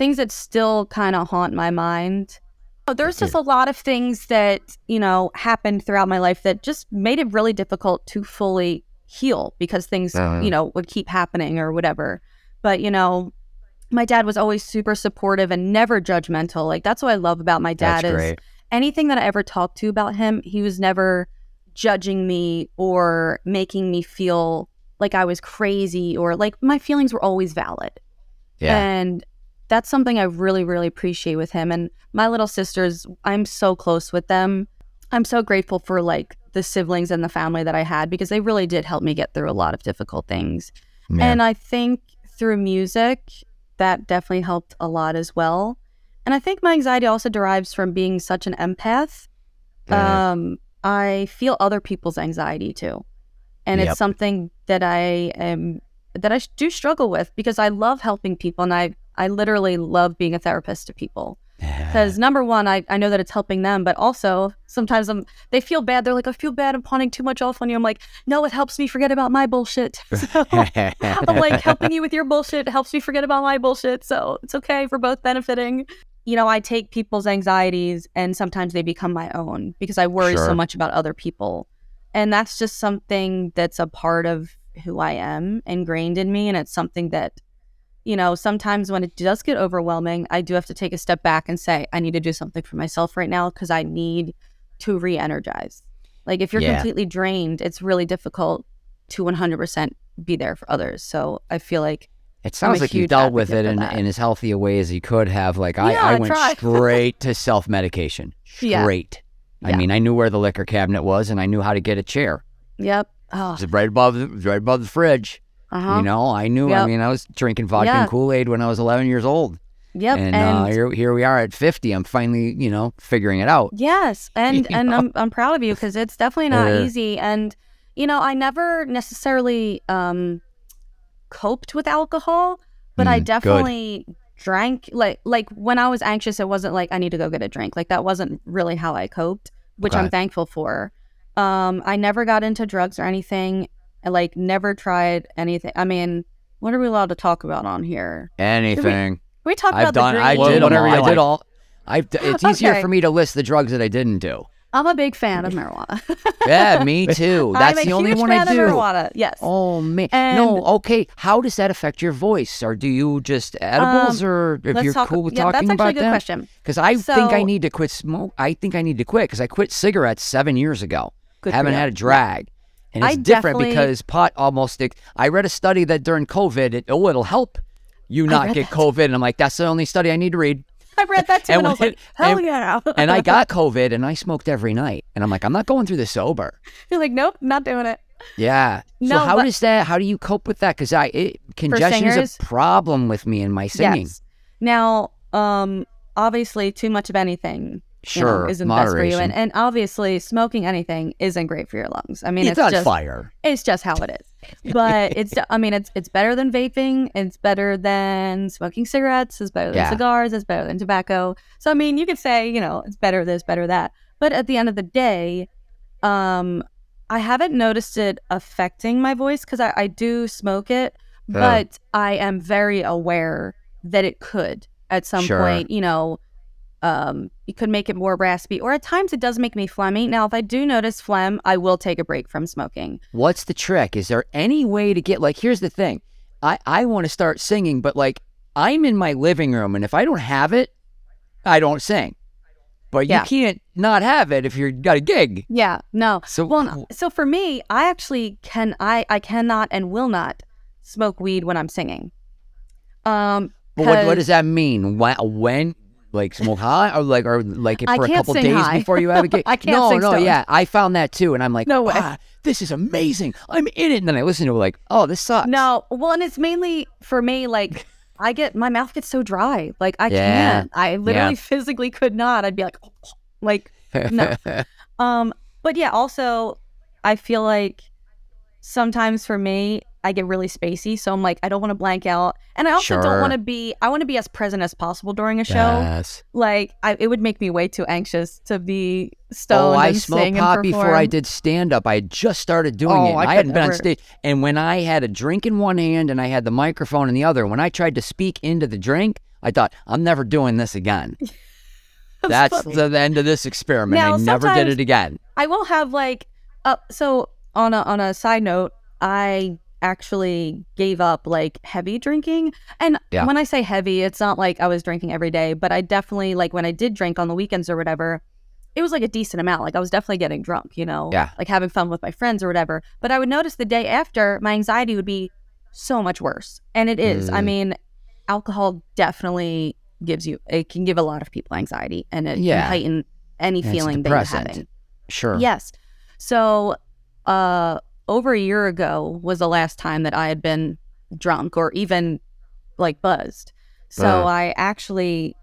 Things that still kind of haunt my mind. There's just a lot of things that, you know, happened throughout my life that just made it really difficult to fully heal, because things, you know, would keep happening or whatever. But, you know, my dad was always super supportive and never judgmental. Like, that's what I love about my dad is anything that I ever talked to about him, he was never judging me or making me feel like I was crazy, or like my feelings were always valid. Yeah. And that's something I really, really appreciate with him. And my little sisters, I'm so close with them. I'm so grateful for, like, the siblings and the family that I had, because they really did help me get through a lot of difficult things. Yeah. And I think through music, that definitely helped a lot as well. And I think my anxiety also derives from being such an empath. I feel other people's anxiety too. And it's something that I do struggle with, because I love helping people, and I literally love being a therapist to people, because number one, I know that it's helping them, but also sometimes they feel bad. They're like, I feel bad, I'm pawning too much off on you. I'm like, no, it helps me forget about my bullshit. So I'm like, helping you with your bullshit helps me forget about my bullshit. So it's okay. We're both benefiting. You know, I take people's anxieties, and sometimes they become my own, because I worry so much about other people. And that's just something that's a part of who I am, ingrained in me. And it's something that, you know, sometimes when it does get overwhelming, I do have to take a step back and say, I need to do something for myself right now, because I need to re-energize. Like, if you're completely drained, it's really difficult to 100% be there for others. So I feel like it sounds like you dealt with it in as healthy a way as you could have. Like, I went straight to self-medication. Straight. Yeah. I mean, I knew where the liquor cabinet was, and I knew how to get a chair. Yep. Oh. It's right above the fridge. You know, I knew, I mean, I was drinking vodka and Kool-Aid when I was 11 years old. Yep. And here we are at 50. I'm finally, you know, figuring it out. Yes. And I'm proud of you, because it's definitely not easy. And, you know, I never necessarily coped with alcohol, but I definitely drank. Like when I was anxious, it wasn't like I need to go get a drink. Like that wasn't really how I coped, which I'm thankful for. I never got into drugs or anything. I like never tried anything. I mean, what are we allowed to talk about on here? Anything. We talked about the drugs. It's easier for me to list the drugs that I didn't do. I'm a big fan of marijuana. Yeah, me too. That's the only one I do. I'm a huge fan of marijuana, yes. Oh, man. How does that affect your voice? Or do you just edibles, or if you're cool with talking about that? That's actually a good question. Because I think I need to quit smoke. I think I need to quit, because I quit cigarettes 7 years ago. Haven't had a drag. And it's different because pot almost sticks. I read a study that during COVID, it'll help you not get COVID. And I'm like, that's the only study I need to read. I read that too, and I was like, hell yeah. And I got COVID, and I smoked every night. And I'm like, I'm not going through this sober. You're like, nope, not doing it. Yeah. No, so how do you cope with that? Because congestion is a problem with me in my singing. Yes. Now, obviously, too much of anything isn't best for you. And obviously, smoking anything isn't great for your lungs. I mean, it's not fire. It's just how it is. But it's better than vaping. It's better than smoking cigarettes. It's better than cigars. It's better than tobacco. So, I mean, you could say, you know, it's better this, better that. But at the end of the day, I haven't noticed it affecting my voice, because I do smoke it. Oh. But I am very aware that it could at some point, you know, it could make it more raspy, or at times it does make me phlegmy. Now, if I do notice phlegm, I will take a break from smoking. What's the trick? Is there any way to get, like, here's the thing. I want to start singing, but like I'm in my living room, and if I don't have it, I don't sing. But you can't not have it if you've got a gig. Yeah, no. So for me, I actually cannot and will not smoke weed when I'm singing. But what does that mean? When? Like smoke high, or like for a couple days before you have a gig. I can't sing stoned. Yeah, I found that too, and I'm like, no way. This is amazing. I'm in it, and then I listen to it like, oh, this sucks. No, well, and it's mainly for me, like my mouth gets so dry, like I can't. I literally physically could not. I'd be like, no. But yeah, also, I feel like sometimes for me, I get really spacey, so I'm like, I don't want to blank out, and I also don't want to be. I want to be as present as possible during a show. Yes. Like it would make me way too anxious to be stoned. Oh, I smoked pot before I did stand up. I had just started doing it. I hadn't been on stage, and when I had a drink in one hand and I had the microphone in the other, when I tried to speak into the drink, I thought, I'm never doing this again. That's the end of this experiment. Now, I never did it again. I will have like. So on a side note, I actually gave up like heavy drinking, and when I say heavy, it's not like I was drinking every day, but I definitely, like when I did drink on the weekends or whatever, it was like a decent amount. Like I was definitely getting drunk, you know, like having fun with my friends or whatever. But I would notice the day after, my anxiety would be so much worse, and it is. I mean, alcohol definitely can give a lot of people anxiety, and it can heighten any feeling that you're having. Sure. Yes. So, over a year ago was the last time that I had been drunk or even like buzzed. So I actually,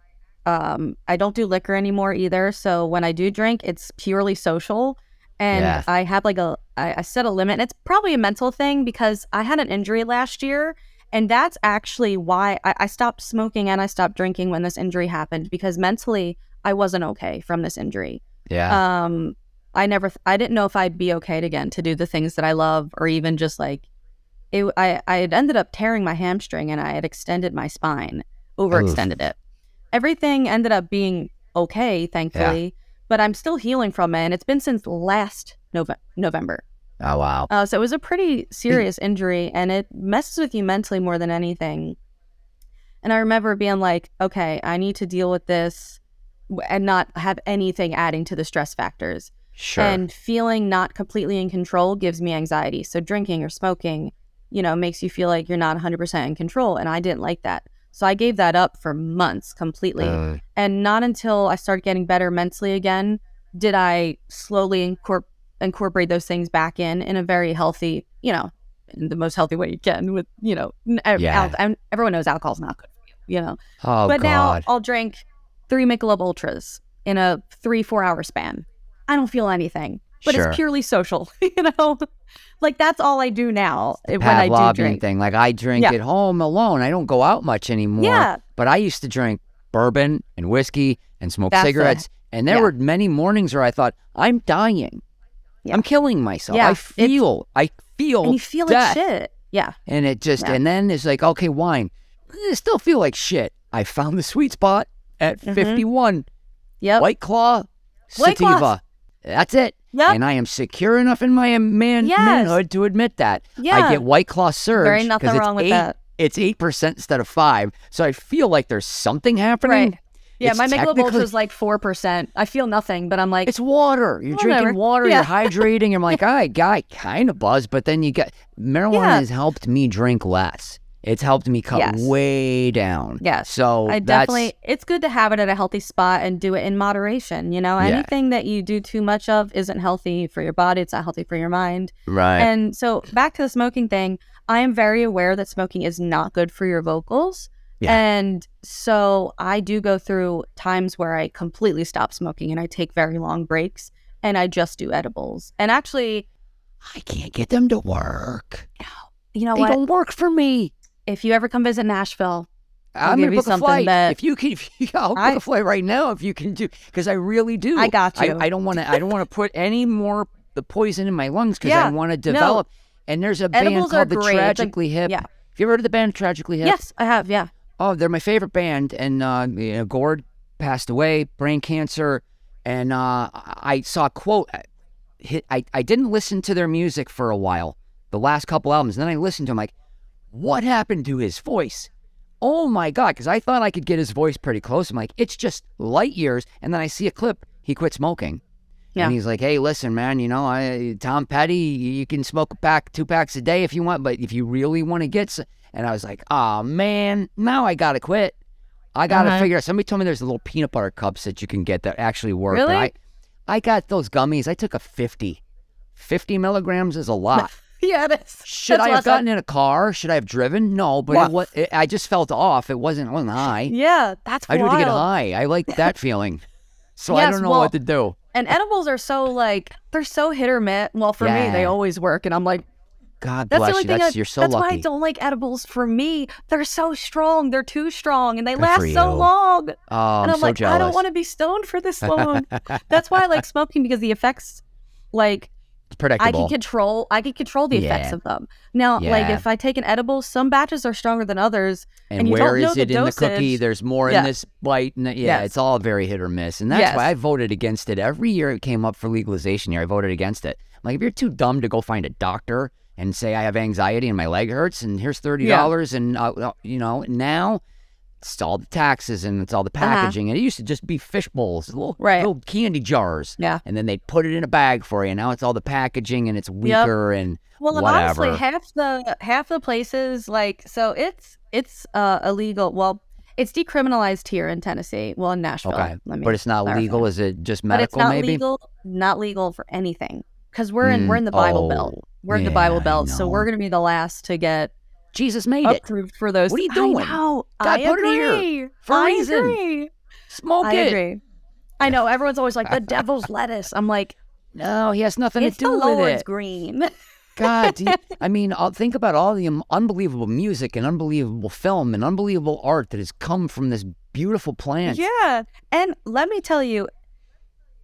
I don't do liquor anymore either. So when I do drink, it's purely social. And I have like I set a limit. And it's probably a mental thing, because I had an injury last year. And that's actually why I stopped smoking and I stopped drinking when this injury happened, because mentally I wasn't okay from this injury. Yeah. I didn't know if I'd be okay again to do the things that I love, or even just like it. I had ended up tearing my hamstring, and I had extended my spine, overextended it. Everything ended up being okay, thankfully, but I'm still healing from it. And it's been since last November. Oh, wow. So it was a pretty serious injury, and it messes with you mentally more than anything. And I remember being like, okay, I need to deal with this and not have anything adding to the stress factors. Sure. And feeling not completely in control gives me anxiety. So drinking or smoking, you know, makes you feel like you're not 100% in control. And I didn't like that. So I gave that up for months completely. And not until I started getting better mentally again did I slowly incorporate those things back in a very healthy, you know, in the most healthy way you can with, you know, everyone knows alcohol's not good for you. you know. Oh, but God. Now I'll drink 3 Michelob Ultras in a 3-4 hour span. I don't feel anything, but sure. It's purely social, you know. Like that's all I do now when I do drink. Thing. Like I drink at home alone. I don't go out much anymore. Yeah. But I used to drink bourbon and whiskey and smoke cigarettes. And there were many mornings where I thought, I'm dying. Yeah. I'm killing myself. Yeah. I feel and you feel death. Like shit. Yeah. And it just, and then it's like, okay, wine. I still feel like shit. I found the sweet spot at 51. Yep. White Claw, Sativa. That's it. Yep. And I am secure enough in my manhood to admit that. Yeah. I get White Claw Surge. There ain't nothing wrong with that. It's 8% instead of 5%. So I feel like there's something happening. Right. Yeah, my Michelob Ultra is like 4%. I feel nothing, but I'm like... It's water. You're drinking water. Yeah. You're hydrating. I'm like, I kind of buzzed, but then you get... Marijuana has helped me drink less. It's helped me cut way down. Yes. So it's good to have it at a healthy spot and do it in moderation. You know, anything that you do too much of isn't healthy for your body. It's not healthy for your mind. Right. And so back to the smoking thing, I am very aware that smoking is not good for your vocals. Yeah. And so I do go through times where I completely stop smoking and I take very long breaks and I just do edibles. And actually, I can't get them to work. You know what? They don't work for me. If you ever come visit Nashville, I'm going to book a flight. I'll book a flight right now if you can do, because I really do. I got you. I don't want to. I don't want to put any more the poison in my lungs because I want to develop. No. And there's a edibles band called the Tragically Hip. Yeah. Have you ever heard of the band Tragically Hip? Yes, I have. Yeah. Oh, they're my favorite band, and you know, Gord passed away, brain cancer, and I saw a quote. I didn't listen to their music for a while, the last couple albums, and then I listened to them like, what happened to his voice? Oh my God, because I thought I could get his voice pretty close. I'm like, it's just light years, and then I see a clip. He quit smoking, and he's like, hey, listen, man, you know, Tom Petty, you can smoke 2 packs a day if you want, but if you really want to get... And I was like, oh, man, now I got to quit. I got to figure out. Somebody told me there's little peanut butter cups that you can get that actually work. Really? I got those gummies. I took a 50. 50 milligrams is a lot. Yeah, it is. Should I have gotten in a car? Should I have driven? No, but I just felt off. It wasn't high. Yeah, that's wild. I do it to get high. I like that feeling. So I don't know what to do. And edibles are so like, they're so hit or miss. Well, for me, they always work. And I'm like, God bless you. You're so lucky. That's why I don't like edibles. For me, they're so strong. They're too strong, and they last so long. Oh, and I'm so like, jealous. I don't want to be stoned for this long. That's why I like smoking, because the effects, like, it's predictable. I can control the effects of them. Now, like if I take an edible, some batches are stronger than others, and you where don't know is the it dosage. In the cookie? There's more in this bite. And it's all very hit or miss, and that's why I voted against it every year. It came up for legalization here. I voted against it. I'm like, if you're too dumb to go find a doctor and say I have anxiety and my leg hurts, and here's $30, and you know, now it's all the taxes and it's all the packaging, and it used to just be fish bowls, little candy jars, and then they'd put it in a bag for you. And now it's all the packaging, and it's weaker and whatever. And honestly, half the places, like, so it's illegal. Well, it's decriminalized here in Tennessee. Well, in Nashville, but it's not legal. Is it just medical? But it's not legal for anything, because we're in the Bible Belt. We're in the Bible Belt, so we're going to be the last to get Jesus made approved for those. What are you doing? God put it here for a reason. Smoke it. I agree. I know everyone's always like, the devil's lettuce. I'm like, no, he has nothing to do with it. It's the Lord's green. God, think about all the unbelievable music and unbelievable film and unbelievable art that has come from this beautiful plant. Yeah, and let me tell you,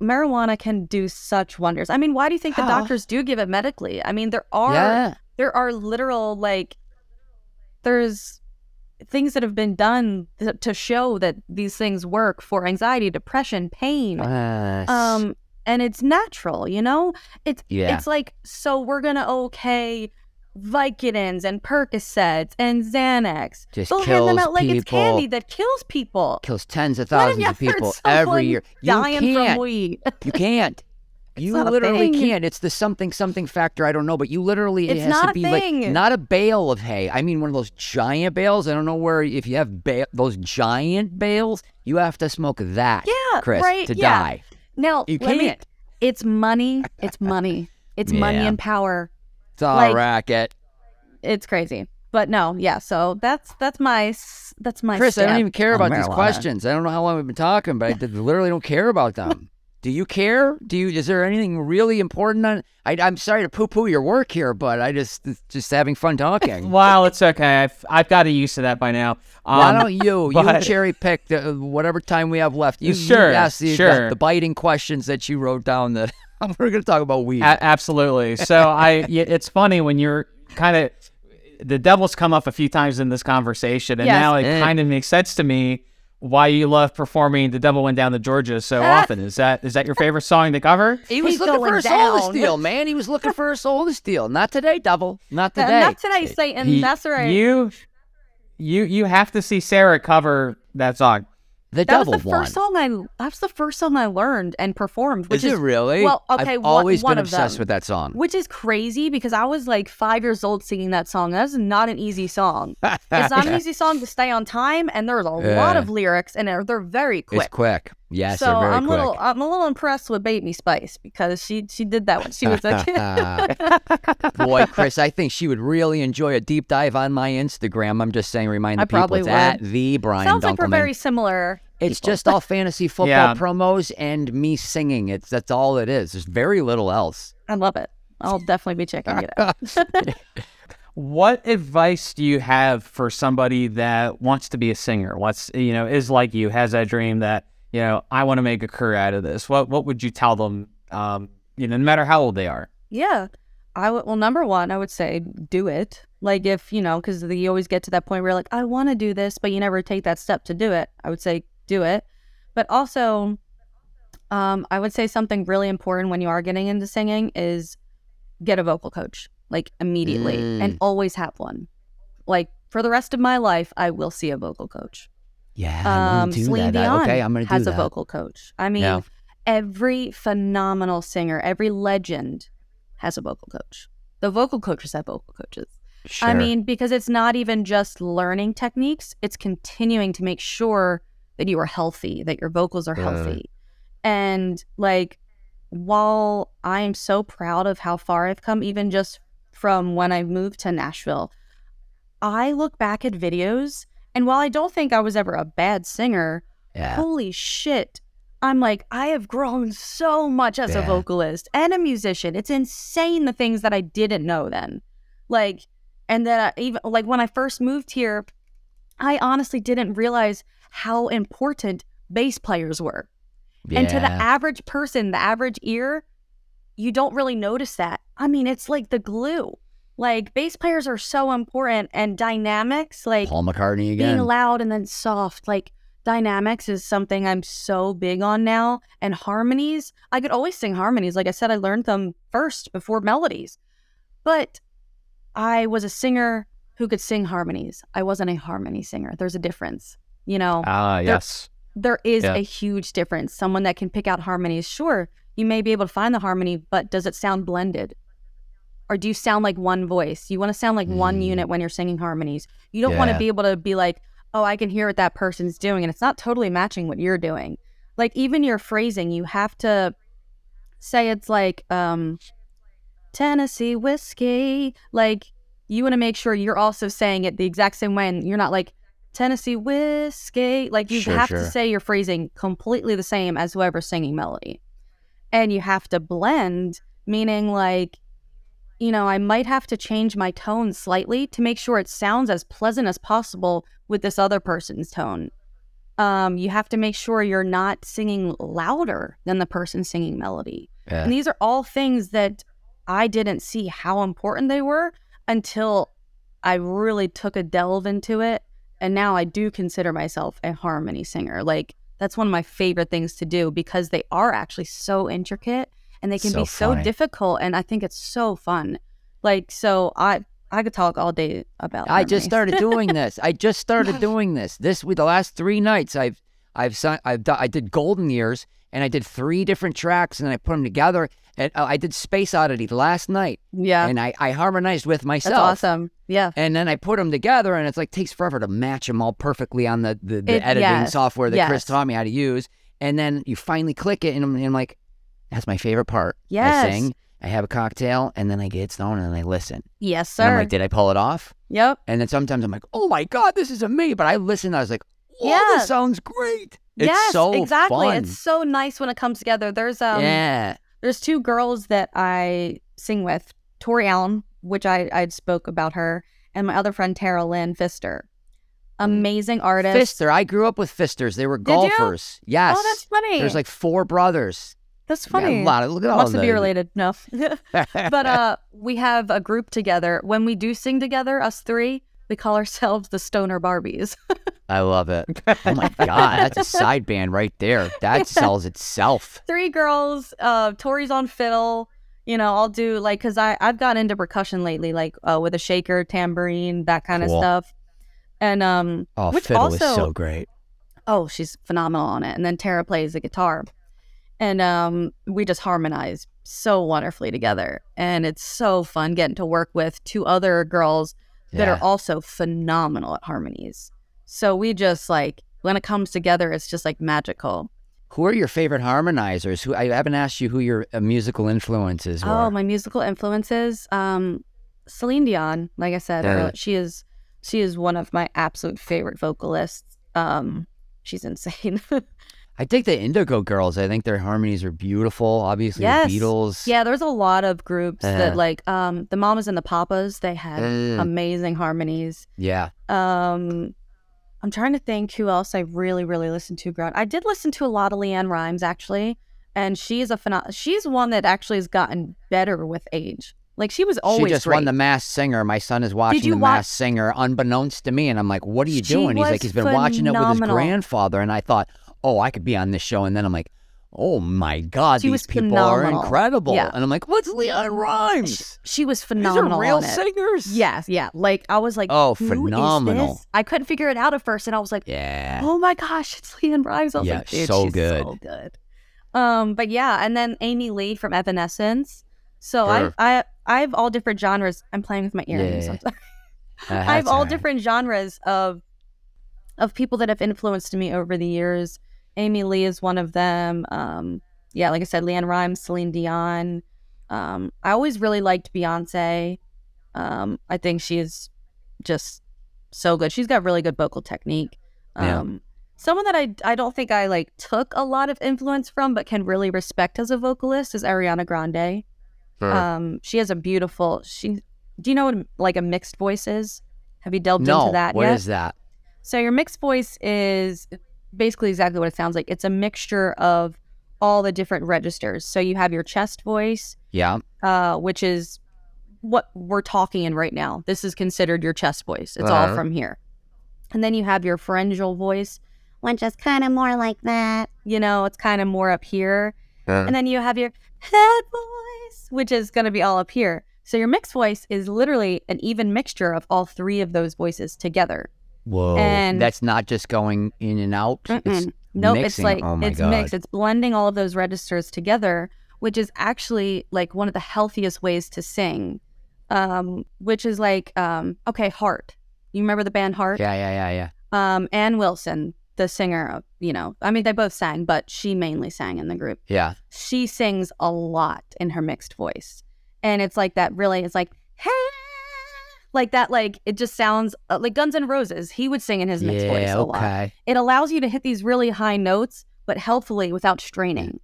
marijuana can do such wonders. I mean, why do you think the doctors do give it medically? I mean, there are literal, like, there's things that have been done to show that these things work for anxiety, depression, pain. Yes. And it's natural, you know? It's like, so we're going to okay Vicodins and Percocets and Xanax. Just they'll hand them out like people. It's candy that kills people. Kills tens of thousands of people every year. Dying from weed. You can't. You literally can't. It's the something factor. I don't know, but you literally it has to be like not a bale of hay. I mean, one of those giant bales. I don't know where if you have those giant bales, you have to smoke that. Yeah, Chris, right? to die. Now you can't. It's money. It's money. It's money and power. It's all racket. It's crazy. But no, yeah. So that's my Chris, I don't even care about these questions. I don't know how long we've been talking, but I literally don't care about them. Do you care? Is there anything really important on? I'm sorry to poo-poo your work here, but just having fun talking. Wow, it's okay. I've got used to that by now. Why don't you cherry pick whatever time we have left? You ask the biting questions that you wrote down that we're going to talk about weed. Absolutely. So it's funny when you're kind of. The devil's come up a few times in this conversation, and now it kind of makes sense to me why you love performing "The Devil Went Down to Georgia" so often. Is that your favorite song to cover? He's looking for a soul to steal, man. He was looking for a soul to steal. Not today, devil. Not today. Not today, Satan. That's right. You have to see Sarah cover that song. That's the first song I learned and performed. Is it really? Well, okay. I've always been obsessed with that song. Which is crazy because I was like 5 years old singing that song. That's not an easy song. It's not an easy song to stay on time, and there's a lot of lyrics, and they're very quick. It's quick. Yes, so very quick. I'm a little impressed with Amy Spice because she did that when she was a kid. Boy, Chris, I think she would really enjoy a deep dive on my Instagram. I'm just saying, remind the people it's at the Brian Dunkelman. Sounds like we're very similar. It's just all fantasy football promos and me singing. That's all it is. There's very little else. I love it. I'll definitely be checking it out. What advice do you have for somebody that wants to be a singer? Is like you, has that dream that, I want to make a career out of this. What would you tell them, no matter how old they are? Yeah. Number one, I would say do it. Like if, because you always get to that point where you're like, I want to do this, but you never take that step to do it. I would say do it. But also, I would say something really important when you are getting into singing is get a vocal coach, like immediately, and always have one. Like for the rest of my life, I will see a vocal coach. Yeah, I'm gonna do Celine that. Dion okay, I'm gonna do has that. A vocal coach. I mean, Every phenomenal singer, every legend has a vocal coach. The vocal coaches have vocal coaches. Sure. I mean, because it's not even just learning techniques; it's continuing to make sure that you are healthy, that your vocals are healthy, and like, while I am so proud of how far I've come, even just from when I moved to Nashville, I look back at videos. And while I don't think I was ever a bad singer, holy shit, I'm like, I have grown so much as a vocalist and a musician. It's insane the things that I didn't know then. Like, and then even when I first moved here, I honestly didn't realize how important bass players were. Yeah. And to the average person, the average ear, you don't really notice that. I mean, it's like the glue. Like, bass players are so important, and dynamics, like... Paul McCartney again. Being loud and then soft. Like, dynamics is something I'm so big on now. And harmonies, I could always sing harmonies. Like I said, I learned them first before melodies. But I was a singer who could sing harmonies. I wasn't a harmony singer. There's a difference, yes. There is a huge difference. Someone that can pick out harmonies, sure, you may be able to find the harmony, but does it sound blended? Or do you sound like one voice? You want to sound like one unit when you're singing harmonies. You don't want to be able to be like, oh, I can hear what that person's doing, and it's not totally matching what you're doing. Like, even your phrasing, you have to say it's like, Tennessee whiskey. Like, you want to make sure you're also saying it the exact same way, and you're not like, Tennessee whiskey. Like, you have to say your phrasing completely the same as whoever's singing melody. And you have to blend, meaning like, I might have to change my tone slightly to make sure it sounds as pleasant as possible with this other person's tone. You have to make sure you're not singing louder than the person singing melody. Yeah. And these are all things that I didn't see how important they were until I really took a delve into it. And now I do consider myself a harmony singer. Like, that's one of my favorite things to do because they are actually so intricate. And they can be so difficult, and I think it's so fun. Like, so I could talk all day about. I just started doing this. This with the last three nights. I did Golden Years, and I did three different tracks, and I put them together. And I did Space Oddity last night. Yeah. And I harmonized with myself. That's awesome. Yeah. And then I put them together, and it's like takes forever to match them all perfectly on the editing software that Chris taught me how to use. And then you finally click it, and I'm like. That's my favorite part. Yes. I sing. I have a cocktail, and then I get stoned, and then I listen. Yes, sir. And I'm like, did I pull it off? Yep. And then sometimes I'm like, oh, my God, this is amazing. But I listen, and I was like, oh, yeah, this sounds great. It's so exactly. fun. It's so nice when it comes together. There's there's two girls that I sing with, Tori Allen, which I spoke about her, and my other friend, Tara Lynn Pfister. Amazing artist. Pfister. I grew up with Pfisters. They were golfers. Did you? Yes. Oh, that's funny. There's like four brothers. That's funny. Yeah, a lot of, look at all of them. Must be related. No. But we have a group together. When we do sing together, us three, we call ourselves the Stoner Barbies. I love it. Oh, my God. That's a side band right there. That sells itself. Three girls. Tori's on fiddle. You know, I'll do like, because I've gotten into percussion lately, like with a shaker, tambourine, that kind of stuff. And which fiddle also is so great. Oh, she's phenomenal on it. And then Tara plays the guitar. And we just harmonize so wonderfully together. And it's so fun getting to work with two other girls that are also phenomenal at harmonies. So we just like, when it comes together, it's just like magical. Who are your favorite harmonizers? Who I haven't asked you who your musical influences were. Oh, my musical influences? Celine Dion, like I said, she is one of my absolute favorite vocalists. She's insane. I take the Indigo Girls. I think their harmonies are beautiful. Obviously, the Beatles. Yeah, there's a lot of groups that like the Mamas and the Papas. They had amazing harmonies. Yeah. I'm trying to think who else I really, really listened to. I did listen to a lot of LeAnn Rimes actually, and she's one that actually has gotten better with age. Like, she was always great. She just won the Masked Singer. My son is watching the Masked Singer, unbeknownst to me, and I'm like, what are you doing? He's like, he's been watching it with his grandfather, and I thought, oh, I could be on this show. And then I'm like, oh my God, these people are incredible. Yeah. And I'm like, what's LeAnn Rimes? She was phenomenal. These are real singers? Yes, yeah. Like, I was like, oh, phenomenal. Who is this? I couldn't figure it out at first, and I was like, oh my gosh, it's LeAnn Rimes. I was like, dude, she's so good. But yeah, and then Amy Lee from Evanescence. So I have all different genres. I'm playing with my earrings. I'm sorry. I have all different genres of people that have influenced me over the years. Amy Lee is one of them. Like I said, LeAnn Rimes, Celine Dion. I always really liked Beyonce. I think she is just so good. She's got really good vocal technique. Someone that I don't think I like took a lot of influence from, but can really respect as a vocalist is Ariana Grande. Sure. She has a beautiful. Do you know what like a mixed voice is? Have you delved into that yet? What is that? So your mixed voice is basically exactly what it sounds like. It's a mixture of all the different registers. So you have your chest voice, which is what we're talking in right now. This is considered your chest voice. It's all from here. And then you have your pharyngeal voice, which is kind of more like that. You know, it's kind of more up here. And then you have your head voice, which is going to be all up here. So your mixed voice is literally an even mixture of all three of those voices together. Whoa. And that's not just going in and out. It's mixing. It's like mixed. It's blending all of those registers together, which is actually like one of the healthiest ways to sing, which is like, Heart. You remember the band Heart? Yeah. Ann Wilson, the singer, you know, I mean, they both sang, but she mainly sang in the group. Yeah. She sings a lot in her mixed voice. And it's like that really, it's like, hey. Like that, like, it just sounds like Guns N' Roses. He would sing in his mixed voice a lot. It allows you to hit these really high notes, but healthfully without straining.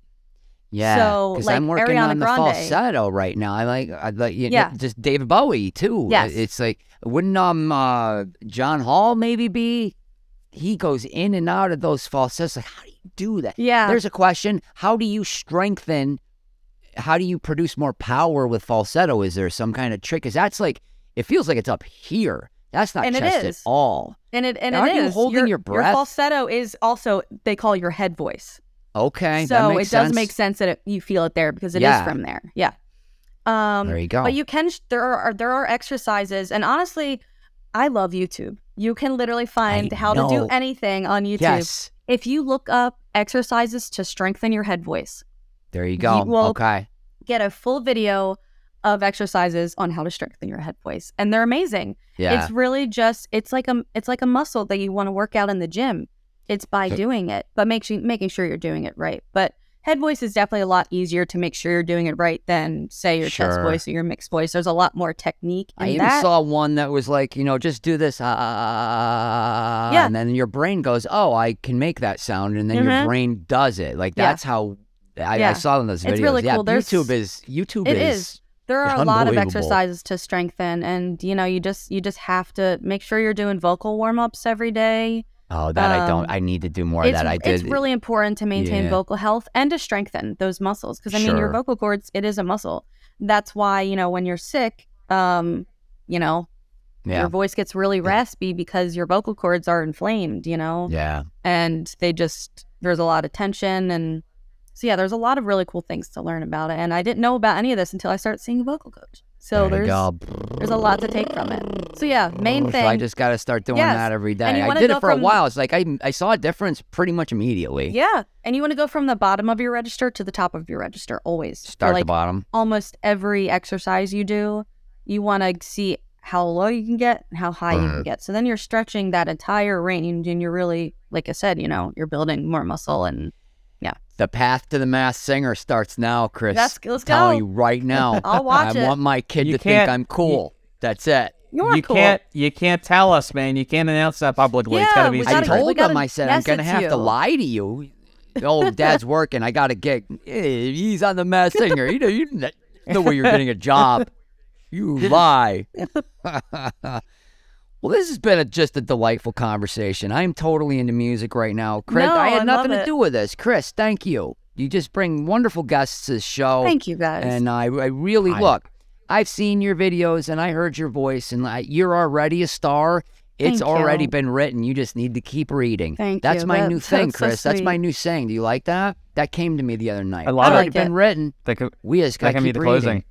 Yeah, because so, like, I'm working Ariana on the Grande. Falsetto right now. I like just David Bowie, too. Yes. It's like, wouldn't John Hall maybe be? He goes in and out of those falsettos. Like, how do you do that? Yeah. There's a question. How do you produce more power with falsetto? Is there some kind of trick? Because that's like, it feels like it's up here. That's not chest at all. And it is. You holding your breath? Your falsetto is also, they call your head voice. Okay, so that makes sense. Does make sense that you feel it there because it is from there. Yeah. There you go. But you can. There are exercises, and honestly, I love YouTube. You can literally find how to do anything on YouTube. Yes. If you look up exercises to strengthen your head voice, there you go. You will get a full video of exercises on how to strengthen your head voice, and they're amazing. Yeah. It's really just it's like a muscle that you want to work out in the gym. It's by doing it, but making sure you're doing it right. But head voice is definitely a lot easier to make sure you're doing it right than, say, your chest voice or your mixed voice. There's a lot more technique in that. I even saw one that was like, you know, just do this, yeah. And then your brain goes, oh, I can make that sound, and then your brain does it. Like, that's how I saw in those videos. It's really cool. YouTube is. There are a lot of exercises to strengthen, and, you know, you just have to make sure you're doing vocal warm-ups every day. Oh, that I don't. I need to do more of that. It's really important to maintain vocal health and to strengthen those muscles. Because, I mean, your vocal cords, it is a muscle. That's why, you know, when you're sick, your voice gets really raspy because your vocal cords are inflamed, you know? Yeah. And there's a lot of tension. And so, yeah, there's a lot of really cool things to learn about it. And I didn't know about any of this until I started seeing a vocal coach. So there's a lot to take from it. So yeah, main thing. So I just got to start doing that every day. I did it for a while. It's like I saw a difference pretty much immediately. Yeah, and you want to go from the bottom of your register to the top of your register always. Start the bottom. Almost every exercise you do, you want to see how low you can get and how high you can get. So then you're stretching that entire range, and you're really, like I said, you know, you're building more muscle and. Yeah. The path to the Masked Singer starts now, Chris. Let's go. I'm telling you right now. I'll watch it. I want my kid to think I'm cool. That's it. You cool. You can't tell us, man. You can't announce that publicly. Yeah, it's gotta be. I told them. I said, I'm gonna have to lie to you. Oh, Dad's working. I got a gig. He's on the Masked Singer. You know where you're getting a job. You lie. Well, this has been just a delightful conversation. I am totally into music right now. Chris, I had nothing to do with this. Chris, thank you. You just bring wonderful guests to the show. Thank you, guys. And I really, look, I've seen your videos and I heard your voice, and you're already a star. It's already been written. You just need to keep reading. Thank you. That's my new thing, Chris. That's my new saying. Do you like that? That came to me the other night. I love it. It's already been written. We just got to keep reading.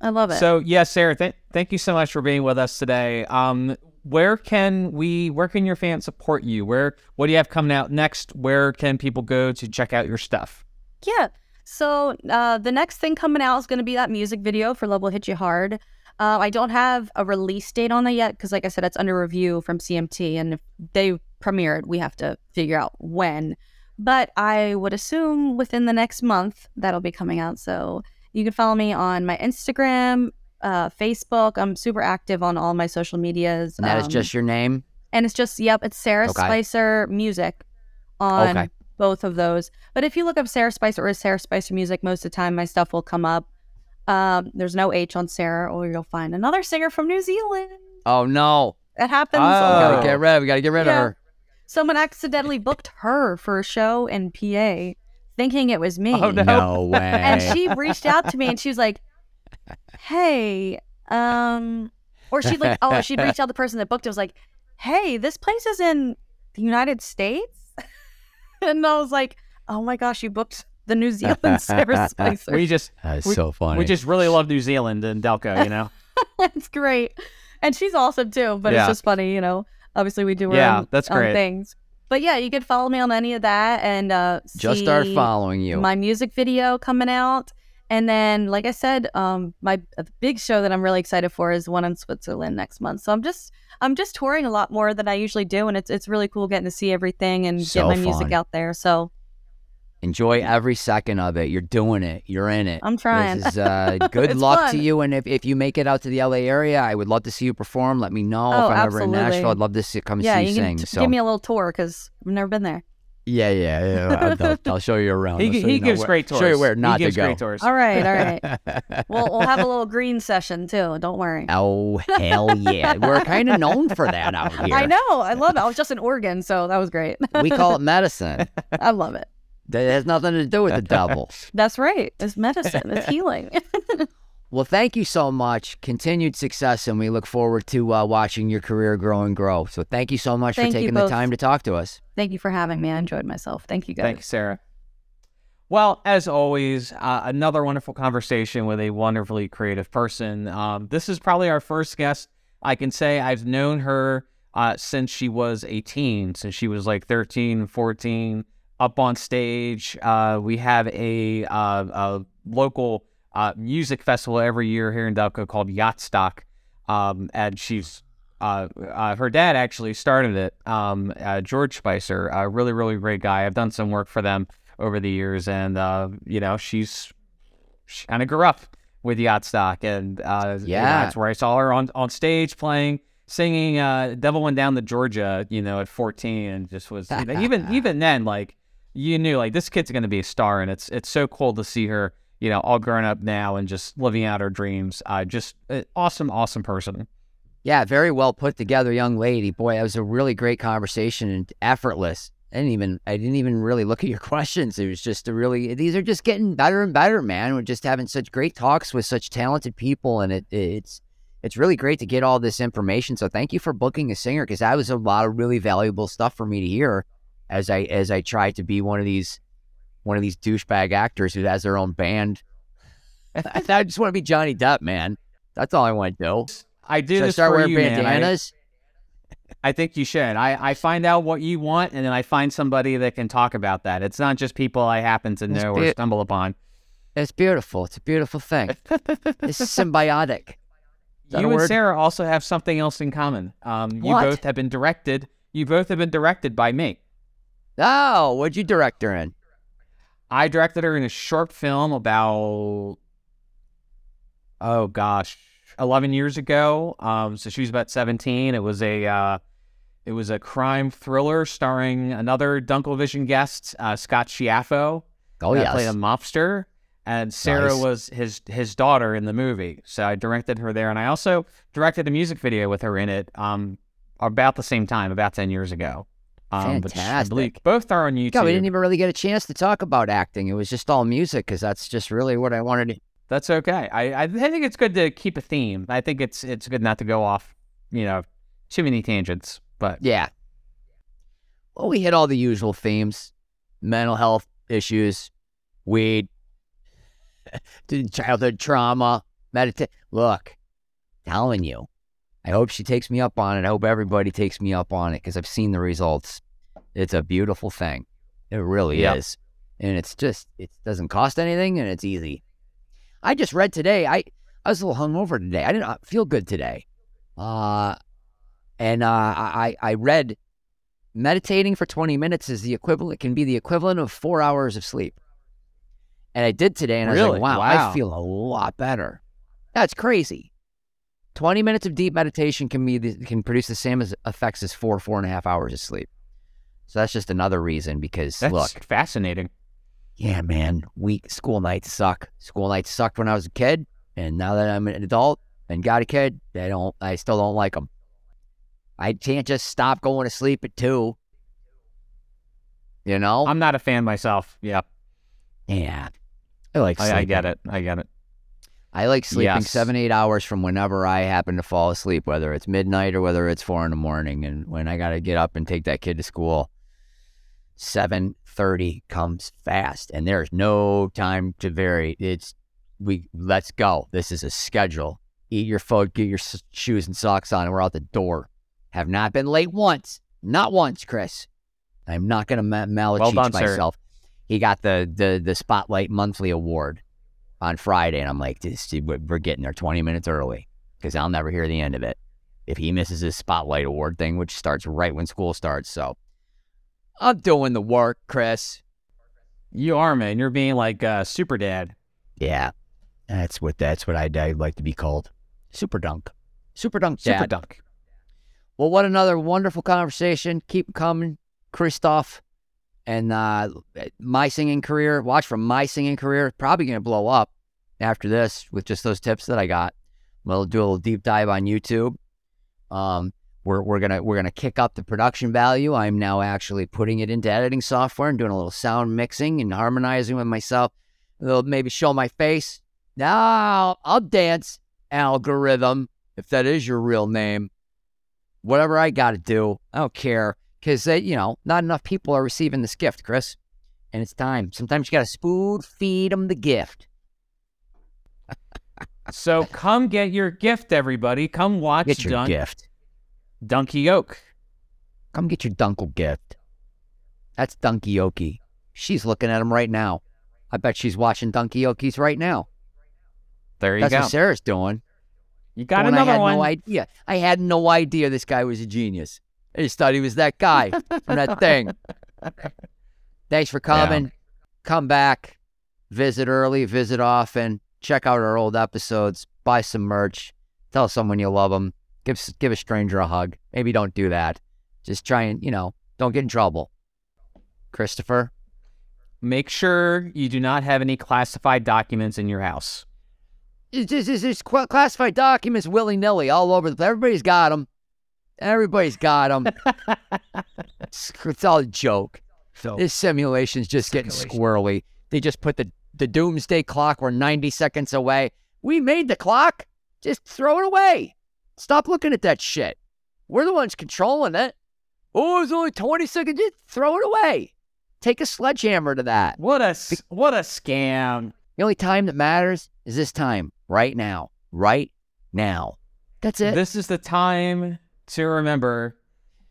I love it. So, yeah, Sarah, thank you so much for being with us today. Where can your fans support you? What do you have coming out next? Where can people go to check out your stuff? Yeah. So the next thing coming out is going to be that music video for Love Will Hit You Hard. I don't have a release date on that yet because, like I said, it's under review from CMT. And if they premiere it, we have to figure out when. But I would assume within the next month that'll be coming out. So... you can follow me on my Instagram, Facebook. I'm super active on all my social medias. And that is just your name? And it's just, it's Sarah Spicer Music on both of those. But if you look up Sarah Spicer or Sarah Spicer Music, most of the time my stuff will come up. There's no H on Sarah, or you'll find another singer from New Zealand. Oh, no. That happens. We got to get rid of her. Someone accidentally booked her for a show in PA. Thinking it was me. Oh, no way. And she reached out to me and she was like, hey, or she'd reached out to the person that booked it, was like, hey, this place is in the United States. And I was like, oh my gosh, you booked the New Zealand Sarah Spicer. That's so funny. We just really love New Zealand and Delco, you know? That's great. And she's awesome too, but it's just funny, you know? Obviously we do our own things. But yeah, you can follow me on any of that and just start following you. My music video coming out. And then, like I said, my big show that I'm really excited for is one in Switzerland next month. So I'm just touring a lot more than I usually do, and it's really cool getting to see everything and get my music out there. So enjoy every second of it. You're doing it. You're in it. I'm trying. This is good luck to you. And if you make it out to the LA area, I would love to see you perform. Let me know if I'm ever in Nashville. I'd love to come see you sing. So give me a little tour because I've never been there. Yeah. I'll show you around. He gives great tours. Show you where not to go. Great tours. All right. We'll have a little green session too. Don't worry. Oh, hell yeah. We're kind of known for that out here. I know. I love it. I was just in Oregon, so that was great. We call it medicine. I love it. That has nothing to do with the devil. That's right. It's medicine. It's healing. Well, thank you so much. Continued success, and we look forward to watching your career grow and grow. So thank you so much for taking the time to talk to us. Thank you for having me. I enjoyed myself. Thank you, guys. Thanks, Sarah. Well, as always, another wonderful conversation with a wonderfully creative person. This is probably our first guest. I can say I've known her since she was 18, since she was like 13, 14, up on stage. We have a local music festival every year here in Delco called Yachtstock, and she's her dad actually started it. George Spicer, a really, really great guy. I've done some work for them over the years. And, you know, she kind of grew up with Yachtstock. And yeah, that's where I saw her on stage playing, singing Devil Went Down to Georgia, you know, at 14. And just was, you know, even then, like, you knew, like, this kid's going to be a star. And it's so cool to see her, you know, all grown up now and just living out her dreams. Just an awesome, awesome person. Yeah, very well put together young lady. Boy, that was a really great conversation and effortless. I didn't even really look at your questions. It was just these are just getting better and better, man. We're just having such great talks with such talented people, and it's really great to get all this information. So thank you for booking a singer, because that was a lot of really valuable stuff for me to hear as I try to be one of these douchebag actors who has their own band. I just want to be Johnny Depp, man. That's all I want to do. I do. Should this I start for wearing you, bandanas? I think you should. I find out what you want, and then I find somebody that can talk about that. It's not just people I happen to know or stumble upon. It's beautiful. It's a beautiful thing. It's symbiotic. You and Sarah also have something else in common. You both have been directed by me. Oh, what'd you direct her in? I directed her in a short film about, 11 years ago. So she was about 17. It was a crime thriller starring another Dunkelvision guest, Scott Schiaffo. Oh, yes. Played a mobster, and Sarah was his daughter in the movie. So I directed her there, and I also directed a music video with her in it about the same time, about 10 years ago. Fantastic. I believe both are on YouTube. God, we didn't even really get a chance to talk about acting. It was just all music, because that's just really what I wanted to... That's okay. I think it's good to keep a theme. I think it's good not to go off, you know, too many tangents. But yeah. Well, we hit all the usual themes: mental health issues, weed, childhood trauma, meditation. Look, telling you, I hope she takes me up on it. I hope everybody takes me up on it, because I've seen the results. It's a beautiful thing. It really is. And it's just, it doesn't cost anything, and it's easy. I just read today, I was a little hungover today. I didn't feel good today. I read meditating for 20 minutes can be the equivalent of 4 hours of sleep. And I did today, and I was like, wow, I feel a lot better. That's crazy. 20 minutes of deep meditation can produce the same effects as 4.5 hours of sleep. So that's just another reason, because that's fascinating. Yeah, man, school nights suck. School nights sucked when I was a kid, and now that I'm an adult and got a kid, I still don't like them. I can't just stop going to sleep at 2. You know? I'm not a fan myself. Yeah. Yeah. I like sleeping. I get it. I like sleeping 7-8 hours from whenever I happen to fall asleep, whether it's midnight or whether it's 4 a.m. And when I got to get up and take that kid to school, 7:30 comes fast, and there's no time to vary. Let's go. This is a schedule. Eat your food, get your shoes and socks on, and we're out the door. Have not been late once. Not once, Chris. I'm not going to malacheat myself. Sir. He got the Spotlight Monthly Award on Friday, and I'm like, we're getting there 20 minutes early, because I'll never hear the end of it if he misses his Spotlight Award thing, which starts right when school starts, so... I'm doing the work, Chris. You are, man. You're being like Super Dad. Yeah, that's what I'd like to be called. Super Dunk Dad. Well, what another wonderful conversation. Keep coming, Christoph. And my singing career. Watch for my singing career. Probably going to blow up after this with just those tips that I got. We'll do a little deep dive on YouTube. We're gonna kick up the production value. I'm now actually putting it into editing software and doing a little sound mixing and harmonizing with myself. They'll maybe show my face. Now I'll dance, algorithm, if that is your real name. Whatever I got to do, I don't care, because not enough people are receiving this gift, Chris. And it's time. Sometimes you gotta spoon feed them the gift. So come get your gift, everybody. Come watch. Get your gift. Dunky Oak. Come get your Dunkle gift. That's Dunky Oakie. She's looking at him right now. I bet she's watching Dunky Oakies right now. There you go. That's what Sarah's doing. You got another one. I had no idea this guy was a genius. I just thought he was that guy from that thing. Thanks for coming. come back, visit early, visit often, check out our old episodes, buy some merch, tell someone you love them, give a stranger a hug. Maybe don't do that. Just try and, you know, don't get in trouble. Christopher? Make sure you do not have any classified documents in your house. There's classified documents willy-nilly all over the place. Everybody's got them. It's all a joke. So, this simulation's just getting squirrely. They just put the doomsday clock. We're 90 seconds away. We made the clock. Just throw it away. Stop looking at that shit. We're the ones controlling it. Oh, it's only 20 seconds. Just throw it away. Take a sledgehammer to that. What a scam. The only time that matters is this time, right now. Right now. That's it. This is the time to remember.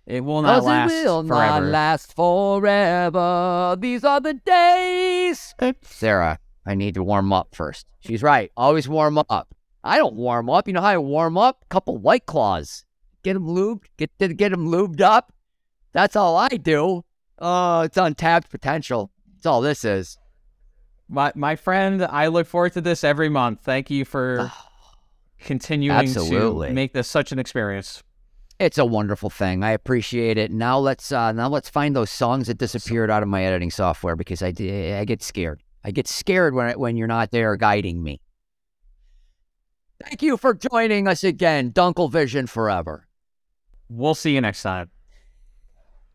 It will not last forever. It will not last forever. These are the days. Sarah, I need to warm up first. She's right. Always warm up. I don't warm up. You know how I warm up? A couple White Claws. Get them lubed. Get them lubed up. That's all I do. Oh, it's untapped potential. That's all this is. My friend, I look forward to this every month. Thank you for continuing to make this such an experience. It's a wonderful thing. I appreciate it. Now let's find those songs that disappeared out of my editing software, because I get scared. I get scared when you're not there guiding me. Thank you for joining us again. Dunkelvision forever. We'll see you next time.